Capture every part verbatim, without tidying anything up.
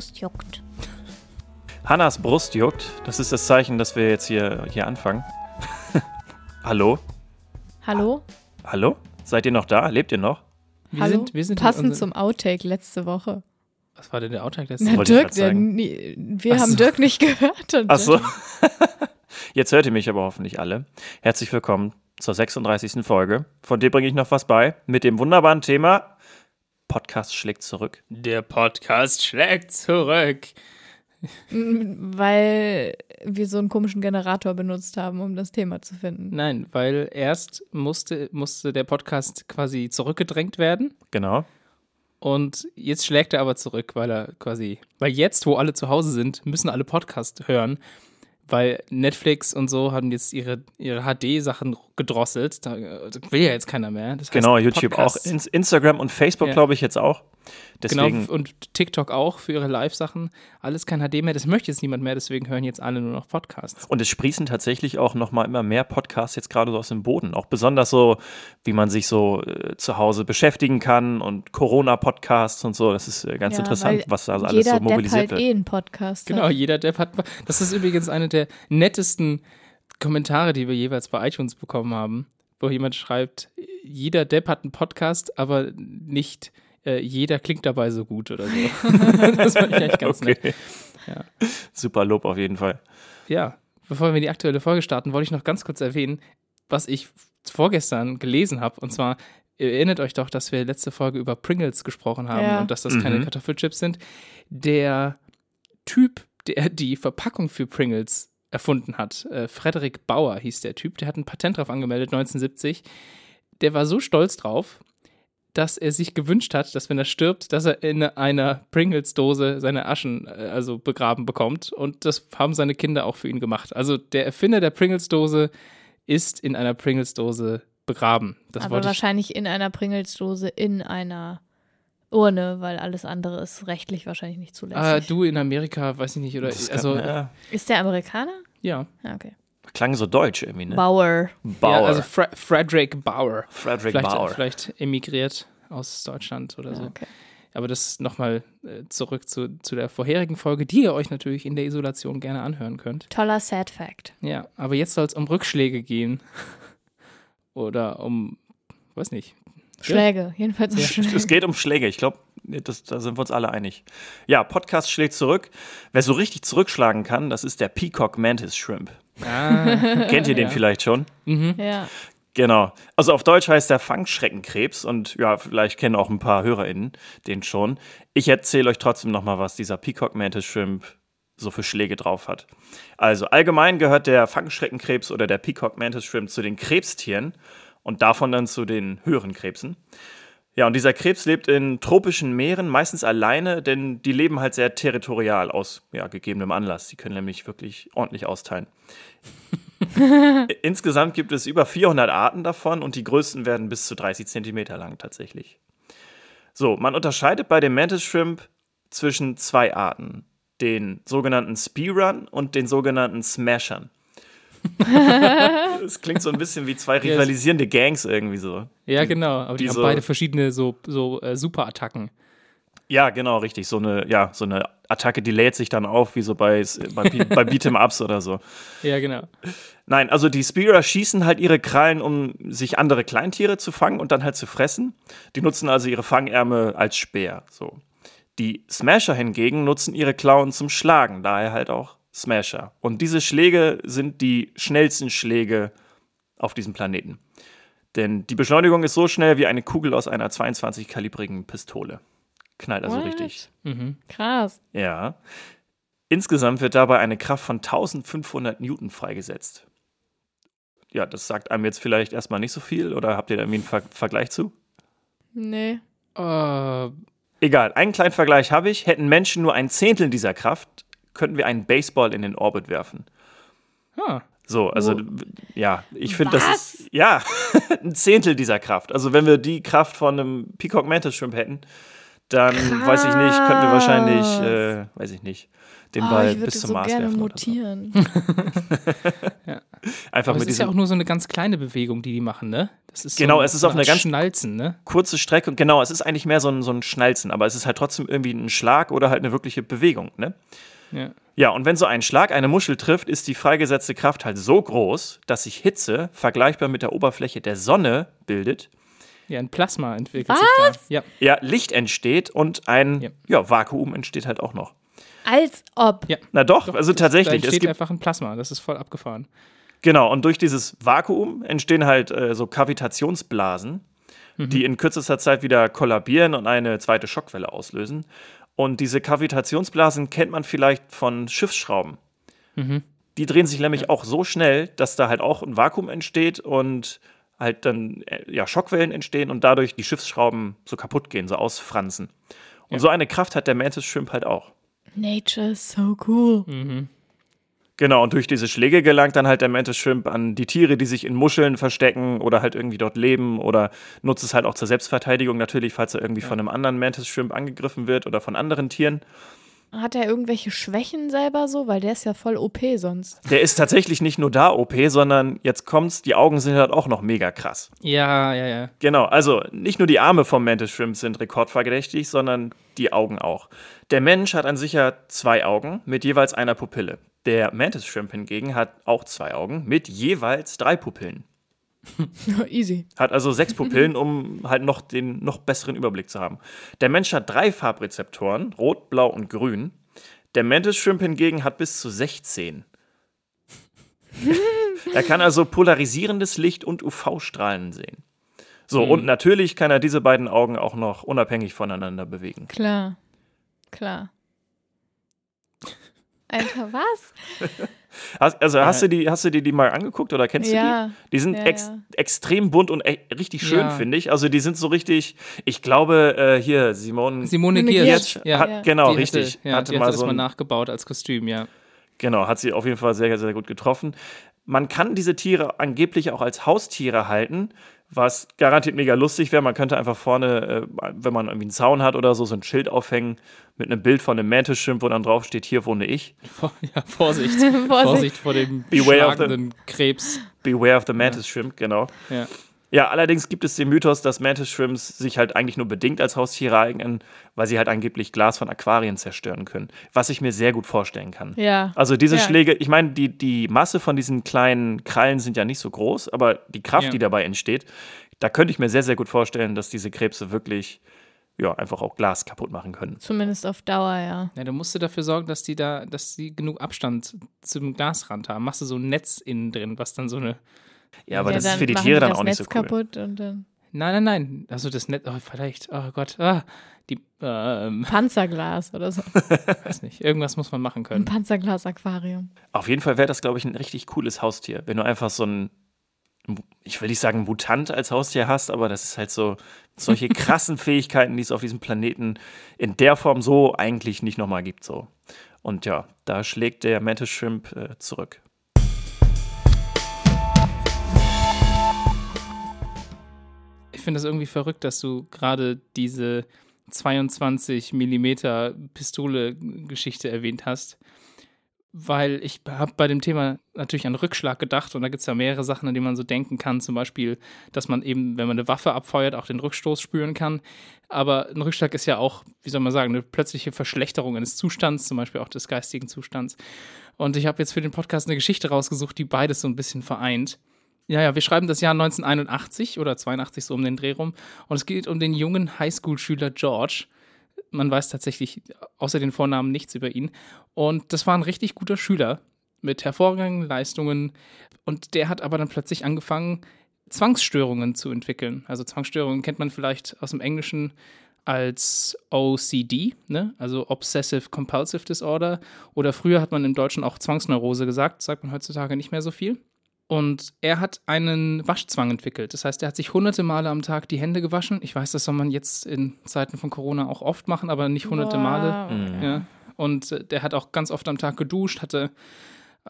Brust juckt. Hannas Brust juckt. Das ist das Zeichen, dass wir jetzt hier, hier anfangen. Hallo? Hallo? Ha- Hallo? Seid ihr noch da? Lebt ihr noch? Wir Hallo? Sind, wir sind passend zum Outtake letzte Woche. Was war denn der Outtake letzte Na, Woche? Dirk, der, wir Ach haben so. Dirk nicht gehört. Und Ach so. Jetzt hört ihr mich aber hoffentlich alle. Herzlich willkommen zur sechsunddreißigsten Folge. Von dir bringe ich noch was bei mit dem wunderbaren Thema Podcast schlägt zurück. Der Podcast schlägt zurück. Weil wir so einen komischen Generator benutzt haben, um das Thema zu finden. Nein, weil erst musste, musste der Podcast quasi zurückgedrängt werden. Genau. Und jetzt schlägt er aber zurück, weil er quasi, weil jetzt, wo alle zu Hause sind, müssen alle Podcast hören. Weil Netflix und so haben jetzt ihre, ihre H D-Sachen gedrosselt. Da will ja jetzt keiner mehr. Das heißt, genau, YouTube Podcasts. Auch. Instagram und Facebook, ja. Glaube ich, jetzt auch. Deswegen. Genau, und TikTok auch für ihre Live-Sachen. Alles kein H D mehr, das möchte jetzt niemand mehr, deswegen hören jetzt alle nur noch Podcasts. Und es sprießen tatsächlich auch nochmal immer mehr Podcasts jetzt gerade so aus dem Boden. Auch besonders so, wie man sich so äh, zu Hause beschäftigen kann und Corona-Podcasts und so. Das ist äh, ganz ja, interessant, was da also alles so mobilisiert wird. Jeder Depp halt eh einen Podcast. Genau, jeder Depp hat. Das ist übrigens eine der nettesten Kommentare, die wir jeweils bei iTunes bekommen haben, wo jemand schreibt, jeder Depp hat einen Podcast, aber nicht äh, jeder klingt dabei so gut oder so. Das fand ich eigentlich ganz okay. Nett. Ja. Super Lob auf jeden Fall. Ja, bevor wir die aktuelle Folge starten, wollte ich noch ganz kurz erwähnen, was ich vorgestern gelesen habe. Und zwar, ihr erinnert euch doch, dass wir letzte Folge über Pringles gesprochen haben ja. und dass das mhm. keine Kartoffelchips sind. Der Typ, der die Verpackung für Pringles erfunden hat. Äh, Friedrich Bauer hieß der Typ, der hat ein Patent drauf angemeldet, neunzehnhundertsiebzig. Der war so stolz drauf, dass er sich gewünscht hat, dass wenn er stirbt, dass er in einer Pringles-Dose seine Aschen äh, also begraben bekommt. Und das haben seine Kinder auch für ihn gemacht. Also der Erfinder der Pringles-Dose ist in einer Pringles-Dose begraben. Das Aber wahrscheinlich ich. in einer Pringles-Dose in einer Urne, weil alles andere ist rechtlich wahrscheinlich nicht zulässig. Ah, du in Amerika, weiß ich nicht, oder kann, also ja. Ist der Amerikaner? Ja. Ah, okay. Klang so deutsch irgendwie, ne? Bauer. Bauer. Ja, also Fra- Friedrich Bauer. Friedrich vielleicht, Bauer. Vielleicht emigriert aus Deutschland oder so. Okay. Aber das nochmal äh, zurück zu, zu der vorherigen Folge, die ihr euch natürlich in der Isolation gerne anhören könnt. Toller Sad Fact. Ja, aber jetzt soll es um Rückschläge gehen. Oder um, weiß nicht. Schläge, jedenfalls ja. Schläge. Es geht um Schläge, ich glaube, da sind wir uns alle einig. Ja, Podcast schlägt zurück. Wer so richtig zurückschlagen kann, das ist der Peacock Mantis Shrimp. Ah. Kennt ihr den ja. vielleicht schon? Mhm. Ja. Genau. Also auf Deutsch heißt der Fangschreckenkrebs und ja, vielleicht kennen auch ein paar HörerInnen den schon. Ich erzähle euch trotzdem nochmal, was dieser Peacock Mantis Shrimp so für Schläge drauf hat. Also allgemein gehört der Fangschreckenkrebs oder der Peacock Mantis Shrimp zu den Krebstieren. Und davon dann zu den höheren Krebsen. Ja, und dieser Krebs lebt in tropischen Meeren, meistens alleine, denn die leben halt sehr territorial aus ja, gegebenem Anlass. Die können nämlich wirklich ordentlich austeilen. Insgesamt gibt es über vierhundert Arten davon und die größten werden bis zu dreißig Zentimeter lang tatsächlich. So, man unterscheidet bei dem Mantis Shrimp zwischen zwei Arten. Den sogenannten Spearern und den sogenannten Smashern. Das klingt so ein bisschen wie zwei rivalisierende Gangs irgendwie so. Ja, die, genau, aber die, die haben so beide verschiedene so, so äh, Superattacken. Ja, genau, richtig. So eine, ja, so eine Attacke, die lädt sich dann auf, wie so bei, bei, bei Beat'em-Ups oder so. Ja, genau. Nein, also die Spearer schießen halt ihre Krallen, um sich andere Kleintiere zu fangen und dann halt zu fressen. Die nutzen also ihre Fangärme als Speer. So. Die Smasher hingegen nutzen ihre Klauen zum Schlagen, daher halt auch Smasher. Und diese Schläge sind die schnellsten Schläge auf diesem Planeten. Denn die Beschleunigung ist so schnell wie eine Kugel aus einer zweiundzwanzig-kalibrigen Pistole. Knallt also What? richtig. Mhm. Krass. Ja. Insgesamt wird dabei eine Kraft von eintausendfünfhundert Newton freigesetzt. Ja, das sagt einem jetzt vielleicht erstmal nicht so viel. Oder habt ihr da irgendwie einen Ver- Vergleich zu? Nee. Uh. Egal, einen kleinen Vergleich habe ich. Hätten Menschen nur ein Zehntel dieser Kraft, könnten wir einen Baseball in den Orbit werfen. Huh. So, also, oh. ja, ich finde, das ist, ja, ein Zehntel dieser Kraft. Also, wenn wir die Kraft von einem Peacock Mantis Shrimp hätten, dann, Krass. weiß ich nicht, könnten wir wahrscheinlich, äh, weiß ich nicht, den oh, Ball bis zum so Mars werfen. Ich würde so gerne mutieren. So. ja. Einfach aber mit es ist ja auch nur so eine ganz kleine Bewegung, die die machen, ne? Das ist genau, so ein, es ist auf einer ganz Schnalzen, ne? Kurze Strecke. Genau, es ist eigentlich mehr so ein, so ein Schnalzen, aber es ist halt trotzdem irgendwie ein Schlag oder halt eine wirkliche Bewegung, ne? Ja. Ja, und wenn so ein Schlag eine Muschel trifft, ist die freigesetzte Kraft halt so groß, dass sich Hitze vergleichbar mit der Oberfläche der Sonne bildet. Ja, ein Plasma entwickelt Was? sich da. Ja. ja, Licht entsteht und ein ja. Ja, Vakuum entsteht halt auch noch. Als ob. Ja. Na doch, doch, also tatsächlich. Da entsteht es gibt einfach ein Plasma, das ist voll abgefahren. Genau, und durch dieses Vakuum entstehen halt äh, so Kavitationsblasen, mhm. die in kürzester Zeit wieder kollabieren und eine zweite Schockwelle auslösen. Und diese Kavitationsblasen kennt man vielleicht von Schiffsschrauben. Mhm. Die drehen sich nämlich ja. auch so schnell, dass da halt auch ein Vakuum entsteht und halt dann ja, Schockwellen entstehen und dadurch die Schiffsschrauben so kaputt gehen, so ausfransen. Und ja. so eine Kraft hat der Mantis Shrimp halt auch. Nature is so cool. Mhm. Genau, und durch diese Schläge gelangt dann halt der Mantis Shrimp an die Tiere, die sich in Muscheln verstecken oder halt irgendwie dort leben oder nutzt es halt auch zur Selbstverteidigung natürlich, falls er irgendwie ja. von einem anderen Mantis Shrimp angegriffen wird oder von anderen Tieren. Hat er irgendwelche Schwächen selber so? Weil der ist ja voll O P sonst. Der ist tatsächlich nicht nur da O P, sondern jetzt kommt's, die Augen sind halt auch noch mega krass. Ja, ja, ja. Genau, also nicht nur die Arme vom Mantis Shrimp sind rekordverdächtig, sondern die Augen auch. Der Mensch hat an sich ja zwei Augen mit jeweils einer Pupille. Der Mantis Shrimp hingegen hat auch zwei Augen mit jeweils drei Pupillen. Easy. Hat also sechs Pupillen, um halt noch den noch besseren Überblick zu haben. Der Mensch hat drei Farbrezeptoren, rot, blau und grün. Der Mantis Shrimp hingegen hat bis zu sechzehn. Er kann also polarisierendes Licht und U V-Strahlen sehen. So, mhm. und natürlich kann er diese beiden Augen auch noch unabhängig voneinander bewegen. Klar, klar. Alter, was? Also hast du, die, hast du dir die mal angeguckt oder kennst ja. du die? Die sind ja, ex- ja. extrem bunt und e- richtig schön, ja. finde ich. Also die sind so richtig, ich glaube, äh, hier, Simone, Simone Giertz. Ja. Ja. Genau, die richtig. Hatte, ja, hatte die mal hatte so das mal nachgebaut als Kostüm, ja. Genau, hat sie auf jeden Fall sehr, sehr gut getroffen. Man kann diese Tiere angeblich auch als Haustiere halten, was garantiert mega lustig wäre. Man könnte einfach vorne, äh, wenn man irgendwie einen Zaun hat oder so, so ein Schild aufhängen mit einem Bild von einem Mantis Shrimp, wo dann drauf steht, hier wohne ich. Ja, Vorsicht. Vorsicht. Vorsicht vor dem schlagenden Krebs. Beware of the Mantis ja. Shrimp, genau. Ja. ja, allerdings gibt es den Mythos, dass Mantis Shrimps sich halt eigentlich nur bedingt als Haustiere eignen, weil sie halt angeblich Glas von Aquarien zerstören können. Was ich mir sehr gut vorstellen kann. Ja. Also diese ja. Schläge, ich meine, die, die Masse von diesen kleinen Krallen sind ja nicht so groß, aber die Kraft, ja. die dabei entsteht, da könnte ich mir sehr, sehr gut vorstellen, dass diese Krebse wirklich ja, einfach auch Glas kaputt machen können. Zumindest auf Dauer, ja. Ja, du musst du dafür sorgen, dass die da, dass die genug Abstand zum Glasrand haben. Machst du so ein Netz innen drin, was dann so eine. Ja, aber ja, das ist für die Tiere die dann auch Netz nicht so cool. Kaputt und dann nein, nein, nein. Also das Netz, oh, vielleicht, oh Gott, ah, die ähm. Panzerglas oder so. Weiß nicht, irgendwas muss man machen können. Ein Panzerglas-Aquarium. Auf jeden Fall wäre das, glaube ich, ein richtig cooles Haustier, wenn du einfach so ein, ich will nicht sagen Mutant als Haustier hast, aber das ist halt so, solche krassen Fähigkeiten, die es auf diesem Planeten in der Form so eigentlich nicht nochmal gibt. So. Und ja, da schlägt der Mantis Shrimp äh, zurück. Ich finde das irgendwie verrückt, dass du gerade diese zweiundzwanzig Millimeter Pistole-Geschichte erwähnt hast, weil ich habe bei dem Thema natürlich an Rückschlag gedacht und da gibt es ja mehrere Sachen, an die man so denken kann, zum Beispiel, dass man eben, wenn man eine Waffe abfeuert, auch den Rückstoß spüren kann, aber ein Rückschlag ist ja auch, wie soll man sagen, eine plötzliche Verschlechterung eines Zustands, zum Beispiel auch des geistigen Zustands und ich habe jetzt für den Podcast eine Geschichte rausgesucht, die beides so ein bisschen vereint. Ja, ja, wir schreiben das Jahr neunzehnhunderteinundachtzig oder zweiundachtzig, so um den Dreh rum. Und es geht um den jungen Highschool-Schüler George. Man weiß tatsächlich außer den Vornamen nichts über ihn. Und das war ein richtig guter Schüler mit hervorragenden Leistungen. Und der hat aber dann plötzlich angefangen, Zwangsstörungen zu entwickeln. Also Zwangsstörungen kennt man vielleicht aus dem Englischen als O C D, ne? Also Obsessive Compulsive Disorder. Oder früher hat man im Deutschen auch Zwangsneurose gesagt, sagt man heutzutage nicht mehr so viel. Und er hat einen Waschzwang entwickelt. Das heißt, er hat sich hunderte Male am Tag die Hände gewaschen. Ich weiß, das soll man jetzt in Zeiten von Corona auch oft machen, aber nicht hunderte wow. Male. Mhm. Ja. Und der hat auch ganz oft am Tag geduscht, hatte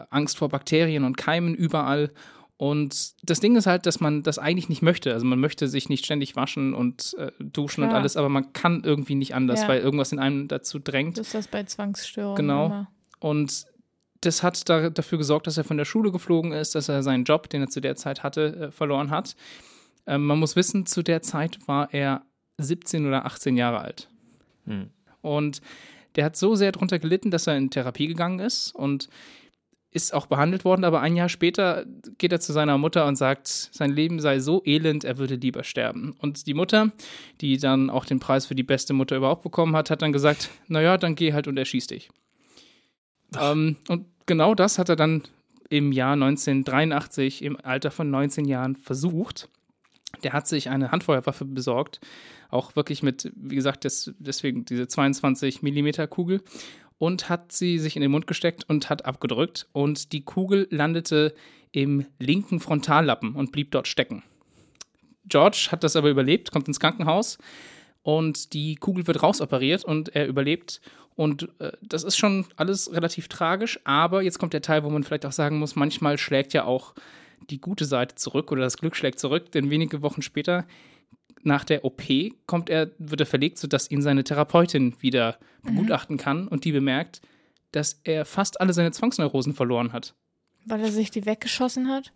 Angst vor Bakterien und Keimen überall. Und das Ding ist halt, dass man das eigentlich nicht möchte. Also man möchte sich nicht ständig waschen und äh, duschen Klar. und alles, aber man kann irgendwie nicht anders, ja. weil irgendwas in einem dazu drängt. Das ist das bei Zwangsstörungen. Genau. Immer. Und das hat da, dafür gesorgt, dass er von der Schule geflogen ist, dass er seinen Job, den er zu der Zeit hatte, äh, verloren hat. Ähm, man muss wissen, zu der Zeit war er siebzehn oder achtzehn Jahre alt. Mhm. Und der hat so sehr darunter gelitten, dass er in Therapie gegangen ist und ist auch behandelt worden, aber ein Jahr später geht er zu seiner Mutter und sagt, sein Leben sei so elend, er würde lieber sterben. Und die Mutter, die dann auch den Preis für die beste Mutter überhaupt bekommen hat, hat dann gesagt, naja, dann geh halt und erschieß dich. Ähm, und genau das hat er dann im Jahr neunzehnhundertdreiundachtzig, im Alter von neunzehn Jahren, versucht. Der hat sich eine Handfeuerwaffe besorgt, auch wirklich mit, wie gesagt, des, deswegen diese zweiundzwanzig Millimeter Kugel, und hat sie sich in den Mund gesteckt und hat abgedrückt. Und die Kugel landete im linken Frontallappen und blieb dort stecken. George hat das aber überlebt, kommt ins Krankenhaus und die Kugel wird rausoperiert und er überlebt. Und äh, das ist schon alles relativ tragisch, aber jetzt kommt der Teil, wo man vielleicht auch sagen muss, manchmal schlägt ja auch die gute Seite zurück oder das Glück schlägt zurück, denn wenige Wochen später, nach der O P, kommt er, wird er verlegt, sodass ihn seine Therapeutin wieder begutachten kann und die bemerkt, dass er fast alle seine Zwangsneurosen verloren hat. Weil er sich die weggeschossen hat?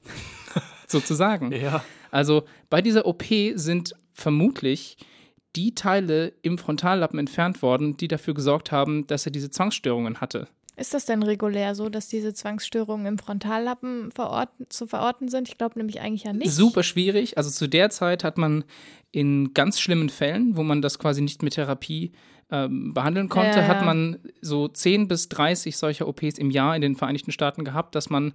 Sozusagen. Ja. Also bei dieser O P sind vermutlich die Teile im Frontallappen entfernt worden, die dafür gesorgt haben, dass er diese Zwangsstörungen hatte. Ist das denn regulär so, dass diese Zwangsstörungen im Frontallappen verorten, zu verorten sind? Ich glaube nämlich eigentlich ja nicht. Super schwierig. Also zu der Zeit hat man in ganz schlimmen Fällen, wo man das quasi nicht mit Therapie ähm, behandeln konnte, äh. hat man so zehn bis dreißig solcher O Ps im Jahr in den Vereinigten Staaten gehabt, dass man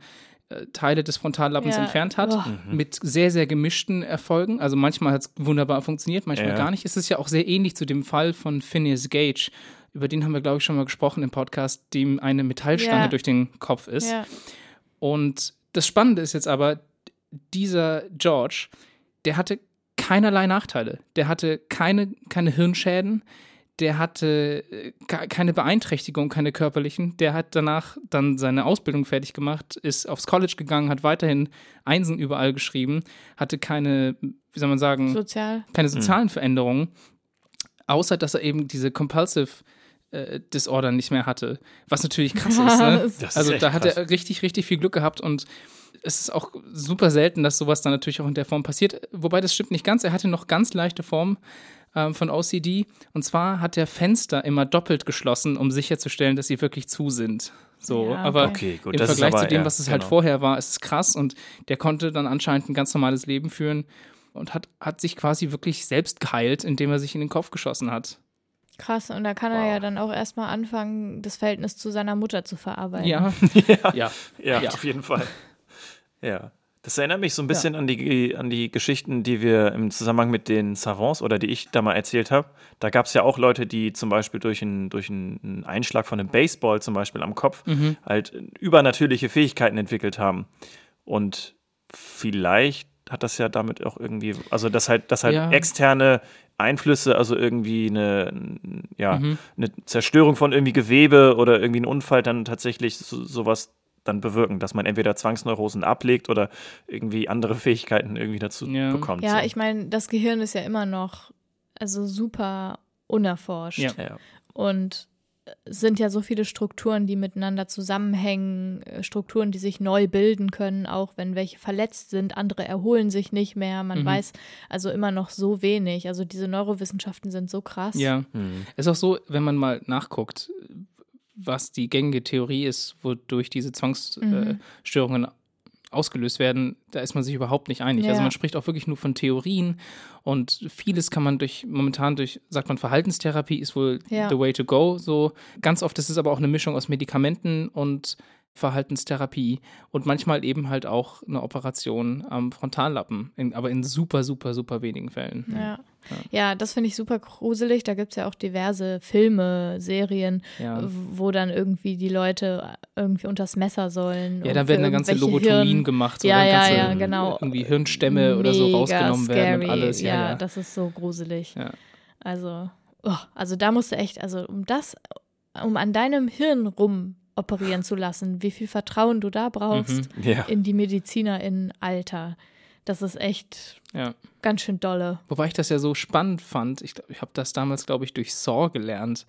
äh, Teile des Frontallappens ja. entfernt hat, oh. mit sehr, sehr gemischten Erfolgen. Also manchmal hat es wunderbar funktioniert, manchmal äh. gar nicht. Es ist ja auch sehr ähnlich zu dem Fall von Phineas Gage. Über den haben wir, glaube ich, schon mal gesprochen im Podcast, dem eine Metallstange ja. durch den Kopf ist. Ja. Und das Spannende ist jetzt aber, dieser George, der hatte keinerlei Nachteile. Der hatte keine, keine Hirnschäden, der hatte keine Beeinträchtigung, keine körperlichen. Der hat danach dann seine Ausbildung fertig gemacht, ist aufs College gegangen, hat weiterhin Einsen überall geschrieben, hatte keine, wie soll man sagen, Sozial. keine sozialen mhm. Veränderungen, außer dass er eben diese Compulsive Disorder nicht mehr hatte, was natürlich krass ist. Ne? Das also ist da hat krass. er richtig, richtig viel Glück gehabt und es ist auch super selten, dass sowas dann natürlich auch in der Form passiert. Wobei, das stimmt nicht ganz. Er hatte noch ganz leichte Formen ähm, von O C D und zwar hat er Fenster immer doppelt geschlossen, um sicherzustellen, dass sie wirklich zu sind. So, ja, okay. Aber okay, gut, im das Vergleich aber, zu dem, was ja, es genau. halt vorher war, ist es krass und der konnte dann anscheinend ein ganz normales Leben führen und hat, hat sich quasi wirklich selbst geheilt, indem er sich in den Kopf geschossen hat. Krass, und da kann wow. er ja dann auch erstmal anfangen, das Verhältnis zu seiner Mutter zu verarbeiten. Ja, ja. ja. ja, ja. auf jeden Fall. Ja. Das erinnert mich so ein bisschen ja. an die, an die Geschichten, die wir im Zusammenhang mit den Savants oder die ich da mal erzählt habe. Da gab es ja auch Leute, die zum Beispiel durch einen durch einen Einschlag von einem Baseball zum Beispiel am Kopf mhm. halt übernatürliche Fähigkeiten entwickelt haben. Und vielleicht hat das ja damit auch irgendwie, also dass halt, dass halt ja. externe Einflüsse, also irgendwie eine, ja, mhm. eine Zerstörung von irgendwie Gewebe oder irgendwie ein Unfall dann tatsächlich so, sowas dann bewirken, dass man entweder Zwangsneurosen ablegt oder irgendwie andere Fähigkeiten irgendwie dazu ja. bekommt. Ja, so. Ich meine, das Gehirn ist ja immer noch also super unerforscht ja. Ja. und sind ja so viele Strukturen, die miteinander zusammenhängen, Strukturen, die sich neu bilden können, auch wenn welche verletzt sind, andere erholen sich nicht mehr, man mhm. weiß also immer noch so wenig, also diese Neurowissenschaften sind so krass. Ja, mhm. ist auch so, wenn man mal nachguckt, was die gängige Theorie ist, wodurch diese Zwangsstörungen mhm. äh, ausgelöst werden, da ist man sich überhaupt nicht einig. Ja. Also man spricht auch wirklich nur von Theorien und vieles kann man durch, momentan durch, sagt man, Verhaltenstherapie ist wohl ja. the way to go. So ganz oft ist es aber auch eine Mischung aus Medikamenten und Verhaltenstherapie und manchmal eben halt auch eine Operation am Frontallappen, in, aber in super, super, super wenigen Fällen. Ja, ja. ja das finde ich super gruselig. Da gibt es ja auch diverse Filme, Serien, ja. wo dann irgendwie die Leute irgendwie unters Messer sollen. Ja, da werden dann ganze Lobotomien Hirn, gemacht oder ja, ja, ganze ja, genau. irgendwie Hirnstämme Mega oder so rausgenommen scary. werden und alles. Ja, ja, ja, das ist so gruselig. Ja. Also, oh, also da musst du echt, also um das, um an deinem Hirn rum operieren zu lassen, wie viel Vertrauen du da brauchst mhm, yeah. in die MedizinerInnen, Alter. Das ist echt ja. ganz schön dolle. Wobei ich das ja so spannend fand, ich, ich habe das damals, glaube ich, durch Saw gelernt,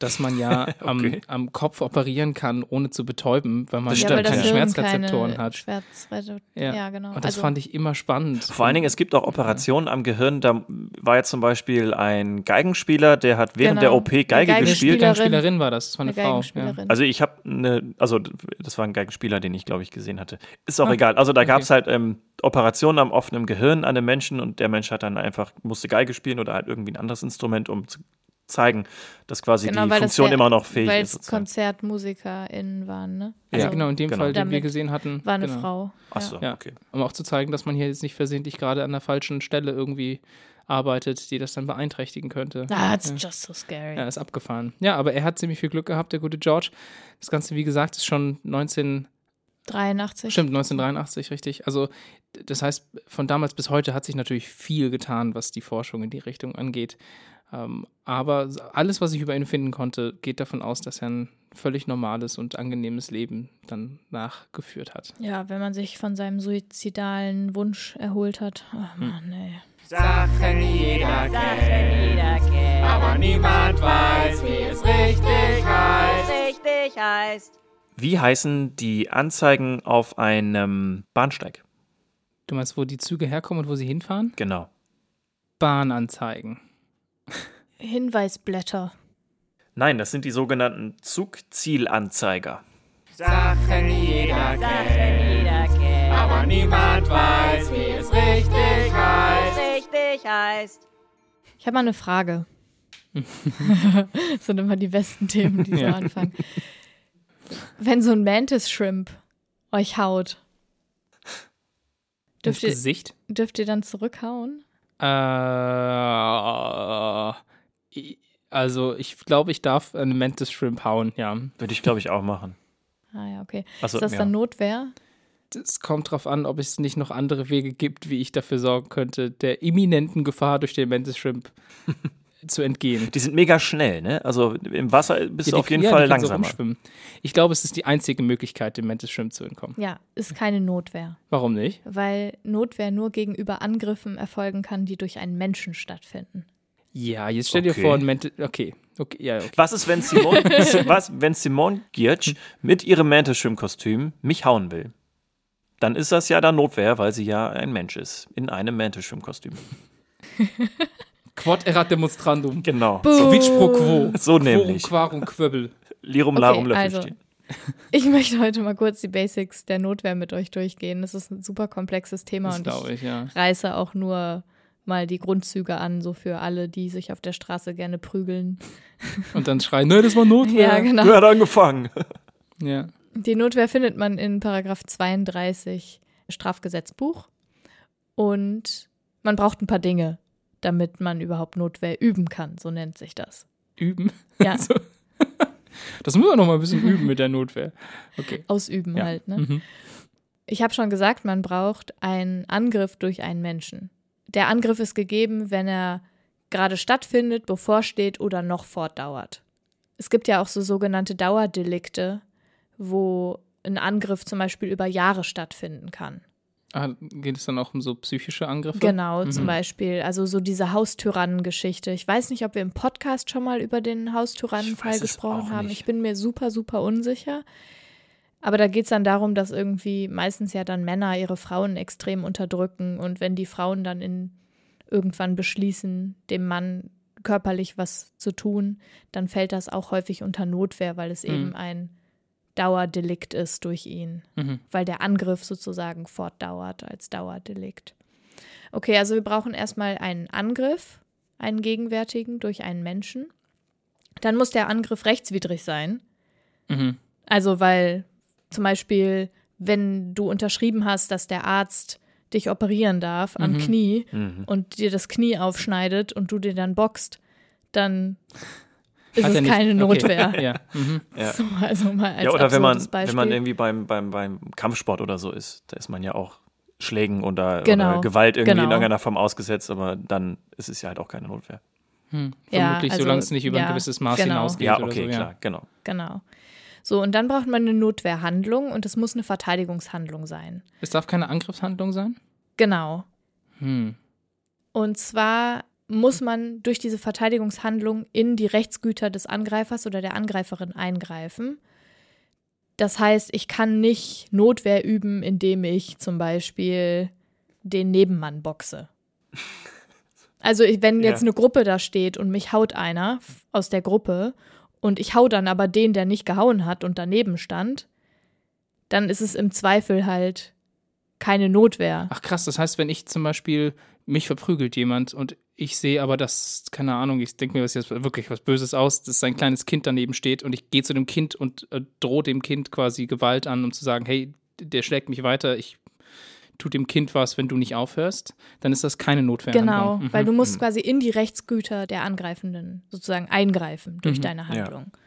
dass man ja okay. am, am Kopf operieren kann, ohne zu betäuben, weil man ja, weil keine Schmerzrezeptoren keine hat. Schmerzredu- ja. ja, genau. Und das also, fand ich immer spannend. Vor allen Dingen, es gibt auch Operationen ja. am Gehirn. Da war jetzt zum Beispiel ein Geigenspieler, der hat während genau. der O P Geige, Geige gespielt. Eine Geigenspielerin war das, das war eine, eine Frau. Ja. Also ich habe eine, also das war ein Geigenspieler, den ich, glaube ich, gesehen hatte. Ist auch okay. egal. Also da okay. gab es halt ähm, Operationen am offenen Gehirn an dem Menschen und der Mensch hat dann einfach, musste Geige spielen oder halt irgendwie ein anderes Instrument, um zu zeigen, dass quasi genau, die Funktion ja, immer noch fähig weil ist. Weil es KonzertmusikerInnen waren, ne? Also ja, genau, in dem genau. Fall, den Damit wir gesehen hatten. War eine genau. Frau. Achso, ja. okay. Um auch zu zeigen, dass man hier jetzt nicht versehentlich gerade an der falschen Stelle irgendwie arbeitet, die das dann beeinträchtigen könnte. That's ja. just so scary. Ja, ist abgefahren. Ja, aber er hat ziemlich viel Glück gehabt, der gute George. Das Ganze, wie gesagt, ist schon neunzehnhundertdreiundachtzig Stimmt, neunzehnhundertdreiundachtzig, richtig. Also das heißt, von damals bis heute hat sich natürlich viel getan, was die Forschung in die Richtung angeht. Ähm, aber alles, was ich über ihn finden konnte, geht davon aus, dass er ein völlig normales und angenehmes Leben dann nachgeführt hat. Ja, wenn man sich von seinem suizidalen Wunsch erholt hat. Ach Mann, ey. Sachen jeder kennt, aber niemand weiß, wie es richtig heißt. Richtig heißt. Wie heißen die Anzeigen auf einem Bahnsteig? Du meinst, wo die Züge herkommen und wo sie hinfahren? Genau. Bahnanzeigen. Hinweisblätter. Nein, das sind die sogenannten Zugzielanzeiger. Sachen jeder kennt, aber niemand weiß, wie es richtig heißt. Richtig heißt. Ich habe mal eine Frage. Das sind immer die besten Themen, die so ja. anfangen. Wenn so ein Mantis Shrimp euch haut, dürft ihr, Gesicht? dürft ihr dann zurückhauen? Äh, also ich glaube, ich darf einen Mantis Shrimp hauen, ja. Würde ich, glaube ich, auch machen. Ah ja, okay. Also, ist das ja. dann Notwehr? Es kommt drauf an, ob es nicht noch andere Wege gibt, wie ich dafür sorgen könnte, der imminenten Gefahr durch den Mantis Shrimp zu entgehen. Die sind mega schnell, ne? Also im Wasser bist ja, du auf jeden ja, Fall langsamer. So ich glaube, es ist die einzige Möglichkeit, dem Mantis Shrimp zu entkommen. Ja, ist keine Notwehr. Warum nicht? Weil Notwehr nur gegenüber Angriffen erfolgen kann, die durch einen Menschen stattfinden. Ja, jetzt stell okay. dir vor, ein Mantis... Okay. okay, ja, okay. Was ist, wenn Simone, was, wenn Simone Giertz mit ihrem Mantis Shrimp-Kostüm mich hauen will? Dann ist das ja dann Notwehr, weil sie ja ein Mensch ist. In einem Mantis Shrimp-Kostüm. Quod erat demonstrandum. Genau. So vic pro quo. So nämlich. Quarum quöbel. Lirum larum okay, Löffel also, stehen. Ich möchte heute mal kurz die Basics der Notwehr mit euch durchgehen. Das ist ein super komplexes Thema das und glaub ich, ich ja. reiße auch nur mal die Grundzüge an, so für alle, die sich auf der Straße gerne prügeln. Und dann schreien, ne, das war Notwehr. Ja, genau. Wer hat angefangen? Ja. Die Notwehr findet man in Paragraph zweiunddreißig Strafgesetzbuch. Und man braucht ein paar Dinge, damit man überhaupt Notwehr üben kann, so nennt sich das. Üben? Ja. Das muss man noch mal ein bisschen üben mit der Notwehr. Okay. Ausüben ja. halt, ne? Mhm. Ich habe schon gesagt, man braucht einen Angriff durch einen Menschen. Der Angriff ist gegeben, wenn er gerade stattfindet, bevorsteht oder noch fortdauert. Es gibt ja auch so sogenannte Dauerdelikte, wo ein Angriff zum Beispiel über Jahre stattfinden kann. Ah, geht es dann auch um so psychische Angriffe? Genau, mhm. zum Beispiel. Also so diese Haustyrannen-Geschichte. Ich weiß nicht, ob wir im Podcast schon mal über den Haustyrannenfall gesprochen haben. Ich bin mir super, super unsicher. Aber da geht es dann darum, dass irgendwie meistens ja dann Männer ihre Frauen extrem unterdrücken. Und wenn die Frauen dann in, irgendwann beschließen, dem Mann körperlich was zu tun, dann fällt das auch häufig unter Notwehr, weil es mhm. eben ein Dauerdelikt ist durch ihn, mhm. weil der Angriff sozusagen fortdauert als Dauerdelikt. Okay, also wir brauchen erstmal einen Angriff, einen gegenwärtigen durch einen Menschen. Dann muss der Angriff rechtswidrig sein. Mhm. Also weil zum Beispiel, wenn du unterschrieben hast, dass der Arzt dich operieren darf am mhm. Knie mhm. und dir das Knie aufschneidet und du dir dann boxt, dann ist Hat es keine nicht. Notwehr. Okay. Ja. Mhm. Ja. So, also mal als ja, oder wenn man, wenn man irgendwie beim, beim, beim Kampfsport oder so ist, da ist man ja auch Schlägen oder, genau. oder Gewalt irgendwie genau. in irgendeiner Form ausgesetzt, aber dann ist es ja halt auch keine Notwehr. Hm. Ja, vermutlich, also, solange es nicht über ja, ein gewisses Maß genau. hinausgeht. Ja, okay, oder so, klar, ja. genau. Genau. So, und dann braucht man eine Notwehrhandlung und es muss eine Verteidigungshandlung sein. Es darf keine Angriffshandlung sein? Genau. Hm. Und zwar muss man durch diese Verteidigungshandlung in die Rechtsgüter des Angreifers oder der Angreiferin eingreifen. Das heißt, ich kann nicht Notwehr üben, indem ich zum Beispiel den Nebenmann boxe. Also wenn jetzt ja. eine Gruppe da steht und mich haut einer aus der Gruppe und ich hau dann aber den, der nicht gehauen hat und daneben stand, dann ist es im Zweifel halt keine Notwehr. Ach krass, das heißt, wenn ich zum Beispiel, mich verprügelt jemand und ich sehe aber das, keine Ahnung, ich denke mir was jetzt wirklich was Böses aus, dass ein kleines Kind daneben steht und ich gehe zu dem Kind und äh, drohe dem Kind quasi Gewalt an, um zu sagen, hey, der schlägt mich weiter, ich tue dem Kind was, wenn du nicht aufhörst, dann ist das keine Notwehr. Genau, mhm. weil du musst mhm. quasi in die Rechtsgüter der Angreifenden sozusagen eingreifen durch mhm. deine Handlung. Ja.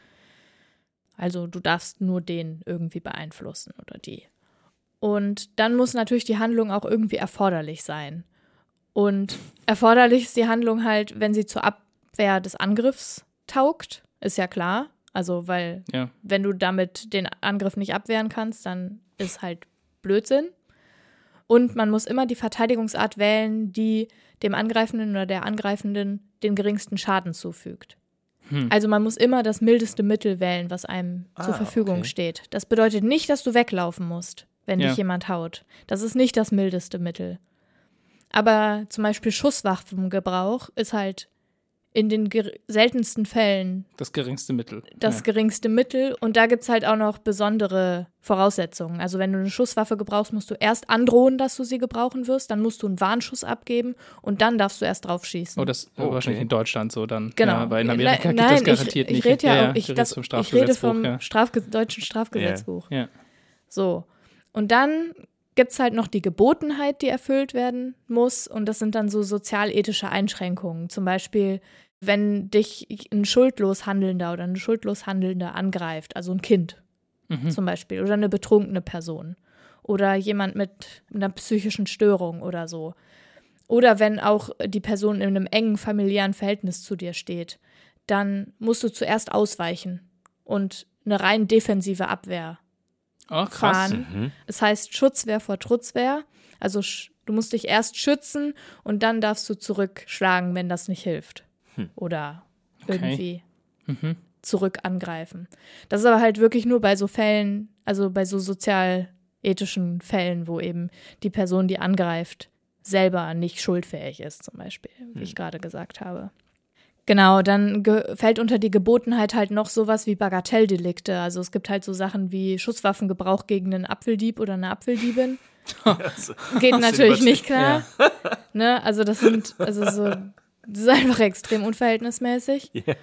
Also du darfst nur den irgendwie beeinflussen oder die. Und dann muss natürlich die Handlung auch irgendwie erforderlich sein. Und erforderlich ist die Handlung halt, wenn sie zur Abwehr des Angriffs taugt, ist ja klar. Also weil, ja. wenn du damit den Angriff nicht abwehren kannst, dann ist halt Blödsinn. Und man muss immer die Verteidigungsart wählen, die dem Angreifenden oder der Angreifenden den geringsten Schaden zufügt. Hm. Also man muss immer das mildeste Mittel wählen, was einem ah, zur Verfügung okay. steht. Das bedeutet nicht, dass du weglaufen musst, wenn ja. dich jemand haut. Das ist nicht das mildeste Mittel. Aber zum Beispiel Schusswaffengebrauch ist halt in den ger- seltensten Fällen das geringste Mittel. Das ja. geringste Mittel. Und da gibt es halt auch noch besondere Voraussetzungen. Also wenn du eine Schusswaffe gebrauchst, musst du erst androhen, dass du sie gebrauchen wirst. Dann musst du einen Warnschuss abgeben und dann darfst du erst drauf schießen. Oh, das ist oh, wahrscheinlich okay. in Deutschland so dann. Genau. Ja, weil in Amerika Le- nein, geht das garantiert ich, ich nicht. Ja, ja, auch, ich, das, das, vom ich rede vom ja. Strafge- deutschen Strafgesetzbuch. Yeah. Yeah. So. Und dann gibt es halt noch die Gebotenheit, die erfüllt werden muss. Und das sind dann so sozialethische Einschränkungen. Zum Beispiel, wenn dich ein schuldlos Handelnder oder eine schuldlos Handelnde angreift, also ein Kind mhm. zum Beispiel oder eine betrunkene Person oder jemand mit einer psychischen Störung oder so. Oder wenn auch die Person in einem engen familiären Verhältnis zu dir steht, dann musst du zuerst ausweichen und eine rein defensive Abwehr Oh, krass. Mhm. Das heißt Schutzwehr vor Trutzwehr. Also sch- du musst dich erst schützen und dann darfst du zurückschlagen, wenn das nicht hilft. Hm. Oder okay. irgendwie mhm. zurück angreifen. Das ist aber halt wirklich nur bei so Fällen, also bei so sozialethischen Fällen, wo eben die Person, die angreift, selber nicht schuldfähig ist, zum Beispiel, wie hm. ich gerade gesagt habe. Genau, dann ge- fällt unter die Gebotenheit halt noch sowas wie Bagatelldelikte. Also es gibt halt so Sachen wie Schusswaffengebrauch gegen einen Apfeldieb oder eine Apfeldiebin. Das geht natürlich nicht klar. Ja. Ne? Also das sind, also so, das ist einfach extrem unverhältnismäßig. Ja.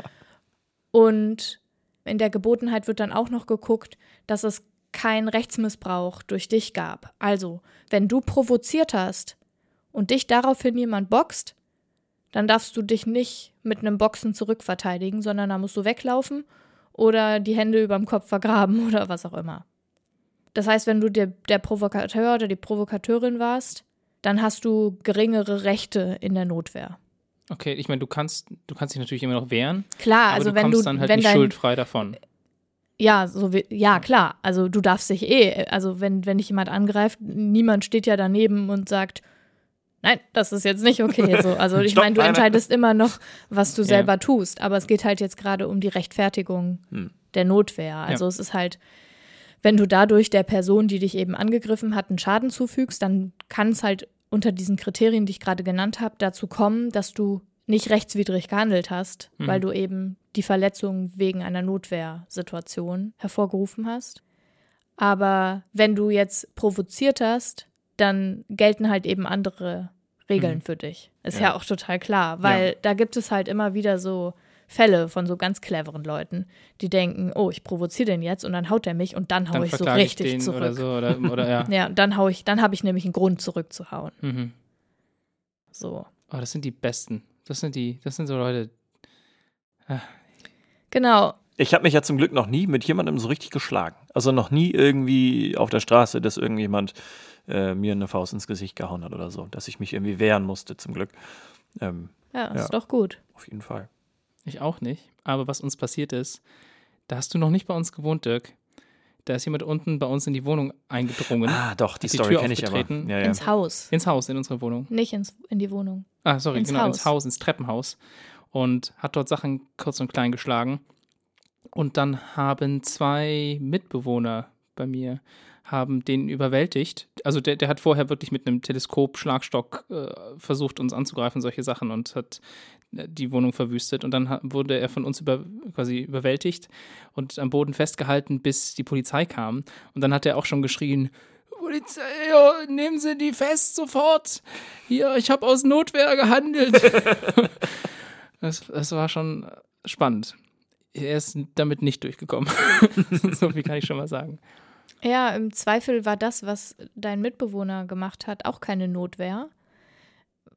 Und in der Gebotenheit wird dann auch noch geguckt, dass es keinen Rechtsmissbrauch durch dich gab. Also, wenn du provoziert hast und dich daraufhin jemand boxt, dann darfst du dich nicht mit einem Boxen zurückverteidigen, sondern da musst du weglaufen oder die Hände überm Kopf vergraben oder was auch immer. Das heißt, wenn du der, der Provokateur oder die Provokateurin warst, dann hast du geringere Rechte in der Notwehr. Okay, ich meine, du kannst, du kannst dich natürlich immer noch wehren, klar, aber also du wenn kommst du, dann halt wenn nicht dein, schuldfrei davon. Ja, so wie, ja, klar, also du darfst dich eh, also wenn, wenn dich jemand angreift, niemand steht ja daneben und sagt, nein, das ist jetzt nicht okay. So. Also ich meine, du entscheidest immer noch, was du selber ja. tust. Aber es geht halt jetzt gerade um die Rechtfertigung hm. der Notwehr. Also ja. es ist halt, wenn du dadurch der Person, die dich eben angegriffen hat, einen Schaden zufügst, dann kann es halt unter diesen Kriterien, die ich gerade genannt habe, dazu kommen, dass du nicht rechtswidrig gehandelt hast, hm. weil du eben die Verletzung wegen einer Notwehrsituation hervorgerufen hast. Aber wenn du jetzt provoziert hast, dann gelten halt eben andere Regeln mhm. für dich. Ist ja. ja auch total klar, weil ja. da gibt es halt immer wieder so Fälle von so ganz cleveren Leuten, die denken, oh, ich provoziere den jetzt und dann haut er mich und dann haue ich so richtig ich den zurück. Oder so, oder, oder, ja, ja dann hau ich, dann habe ich nämlich einen Grund zurückzuhauen. Mhm. So. Oh, das sind die Besten. Das sind die, das sind so Leute. Ah. Genau. Ich habe mich ja zum Glück noch nie mit jemandem so richtig geschlagen. Also noch nie irgendwie auf der Straße, dass irgendjemand äh, mir eine Faust ins Gesicht gehauen hat oder so. Dass ich mich irgendwie wehren musste, zum Glück. Ähm, ja, ist ja, doch gut. Auf jeden Fall. Ich auch nicht. Aber was uns passiert ist, da hast du noch nicht bei uns gewohnt, Dirk. Da ist jemand unten bei uns in die Wohnung eingedrungen. Ah, doch, die Story kenne ich aber. Ja, ja. Ins Haus. Ins Haus, in unsere Wohnung. Nicht ins, in die Wohnung. ah, sorry, ins genau, Haus. ins Haus, ins Treppenhaus und hat dort Sachen kurz und klein geschlagen. Und dann haben zwei Mitbewohner bei mir, haben den überwältigt. Also der, der hat vorher wirklich mit einem Teleskop, Schlagstock äh, versucht, uns anzugreifen, solche Sachen, und hat die Wohnung verwüstet. Und dann hat, wurde er von uns über, quasi überwältigt und am Boden festgehalten, bis die Polizei kam. Und dann hat er auch schon geschrien, Polizei, oh, nehmen Sie die fest, sofort. Hier, ich habe aus Notwehr gehandelt. das, das war schon spannend. Er ist damit nicht durchgekommen. So viel kann ich schon mal sagen. Ja, im Zweifel war das, was dein Mitbewohner gemacht hat, auch keine Notwehr,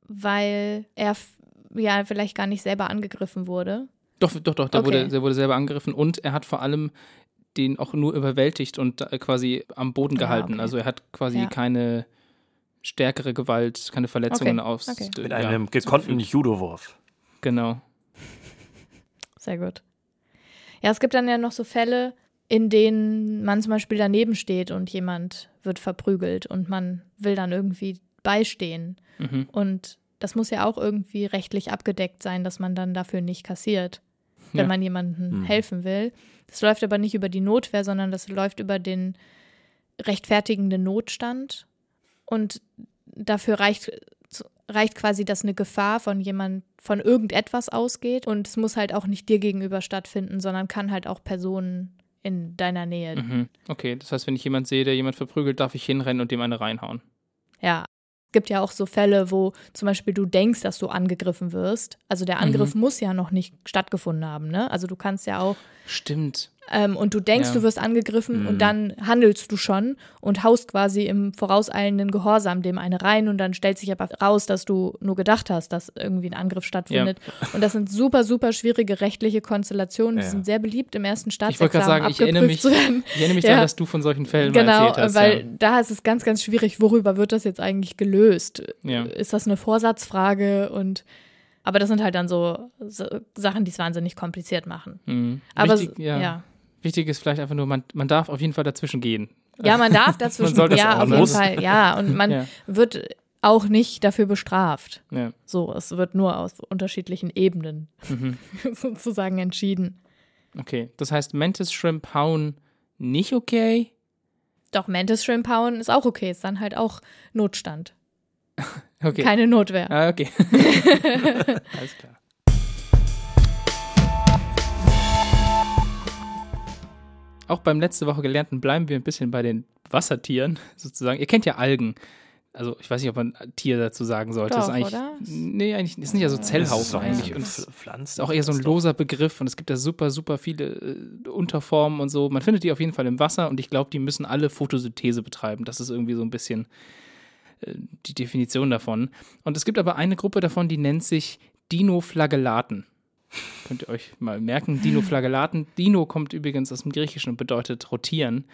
weil er f- ja vielleicht gar nicht selber angegriffen wurde. Doch, doch, doch, der, okay. wurde, der wurde selber angegriffen, und er hat vor allem den auch nur überwältigt und quasi am Boden gehalten. Ah, okay. Also er hat quasi ja. keine stärkere Gewalt, keine Verletzungen okay. aus. Okay. Mit einem ja, gekonnten Judowurf. Genau. Sehr gut. Ja, es gibt dann ja noch so Fälle, in denen man zum Beispiel daneben steht und jemand wird verprügelt und man will dann irgendwie beistehen. Mhm. Und das muss ja auch irgendwie rechtlich abgedeckt sein, dass man dann dafür nicht kassiert, wenn ja. man jemandem mhm. helfen will. Das läuft aber nicht über die Notwehr, sondern das läuft über den rechtfertigenden Notstand. Und dafür reicht, reicht quasi, dass eine Gefahr von jemand, von irgendetwas ausgeht. Und es muss halt auch nicht dir gegenüber stattfinden, sondern kann halt auch Personen in deiner Nähe. Mhm. Okay, das heißt, wenn ich jemanden sehe, der jemand verprügelt, darf ich hinrennen und dem eine reinhauen. Ja, es gibt ja auch so Fälle, wo zum Beispiel du denkst, dass du angegriffen wirst. Also der Angriff mhm. muss ja noch nicht stattgefunden haben, ne? Also du kannst ja auch… Stimmt. Ähm, und du denkst, ja. du wirst angegriffen mhm. und dann handelst du schon und haust quasi im vorauseilenden Gehorsam dem eine rein, und dann stellt sich aber raus, dass du nur gedacht hast, dass irgendwie ein Angriff stattfindet. Ja. Und das sind super, super schwierige rechtliche Konstellationen, die ja. sind sehr beliebt im ersten Staatsexamen abgeprüft zu werden. Ich wollte gerade sagen, ich erinnere mich, ich erinnere mich ja. daran, dass du von solchen Fällen genau, mal erzählt hast. Genau, weil ja. da ist es ganz, ganz schwierig, worüber wird das jetzt eigentlich gelöst? Ja. Ist das eine Vorsatzfrage? Und… Aber das sind halt dann so, so Sachen, die es wahnsinnig kompliziert machen. Mhm. Aber Wichtig, ja. ja. Wichtig ist vielleicht einfach nur, man, man darf auf jeden Fall dazwischen gehen. Ja, man darf dazwischen man gehen. Ja, auf jeden Fall. Ja, und man ja. wird auch nicht dafür bestraft. Ja. So, es wird nur aus unterschiedlichen Ebenen mhm. sozusagen entschieden. Okay, das heißt, Mantis Shrimp hauen nicht okay? Doch, Mantis Shrimp hauen ist auch okay. Ist dann halt auch Notstand. Okay. Keine Notwehr. Ah, okay. Alles klar. Auch beim letzte Woche Gelernten bleiben wir ein bisschen bei den Wassertieren sozusagen. Ihr kennt ja Algen. Also ich weiß nicht, ob man Tier dazu sagen sollte. Doch, das ist eigentlich, oder? Nee, eigentlich ist nicht ja so Zellhaufen eigentlich. Und Pflanzen. Ist auch eher so ein loser Begriff, und es gibt da super, super viele äh, Unterformen und so. Man findet die auf jeden Fall im Wasser, und ich glaube, die müssen alle Photosynthese betreiben. Das ist irgendwie so ein bisschen die Definition davon. Und es gibt aber eine Gruppe davon, die nennt sich Dinoflagellaten. Könnt ihr euch mal merken, Dinoflagellaten. Dino kommt übrigens aus dem Griechischen und bedeutet rotieren.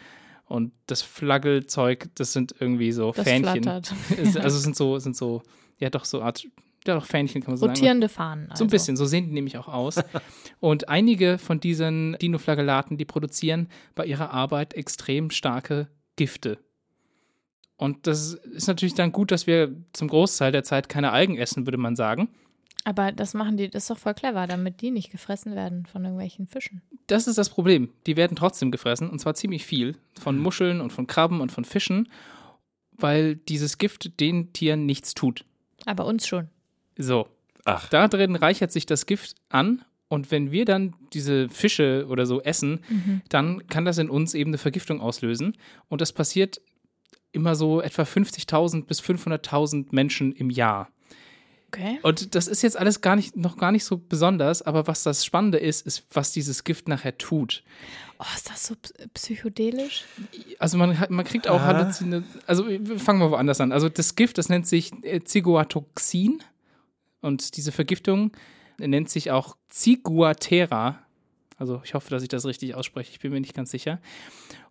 Und das Flaggelzeug, das sind irgendwie so das Fähnchen. Flattert. Also es sind so, sind so, ja doch so Art, ja doch Fähnchen kann man so sagen. Rotierende Fahnen. Also. So ein bisschen, so sehen die nämlich auch aus. Und einige von diesen Dinoflagellaten, die produzieren bei ihrer Arbeit extrem starke Gifte. Und das ist natürlich dann gut, dass wir zum Großteil der Zeit keine Algen essen, würde man sagen. Aber das machen die, das ist doch voll clever, damit die nicht gefressen werden von irgendwelchen Fischen. Das ist das Problem. Die werden trotzdem gefressen, und zwar ziemlich viel. Von Muscheln und von Krabben und von Fischen, weil dieses Gift den Tieren nichts tut. Aber uns schon. So. Ach. Da drin reichert sich das Gift an. Und wenn wir dann diese Fische oder so essen, mhm. dann kann das in uns eben eine Vergiftung auslösen. Und das passiert immer so etwa fünfzigtausend bis fünfhunderttausend Menschen im Jahr. Okay. Und das ist jetzt alles gar nicht, noch gar nicht so besonders, aber was das Spannende ist, ist, was dieses Gift nachher tut. Oh, ist das so psychedelisch? Also man, man kriegt auch ah. Halluzine, also fangen wir woanders an. Also das Gift, das nennt sich Ciguatoxin, und diese Vergiftung nennt sich auch Ciguatera. Also ich hoffe, dass ich das richtig ausspreche, ich bin mir nicht ganz sicher.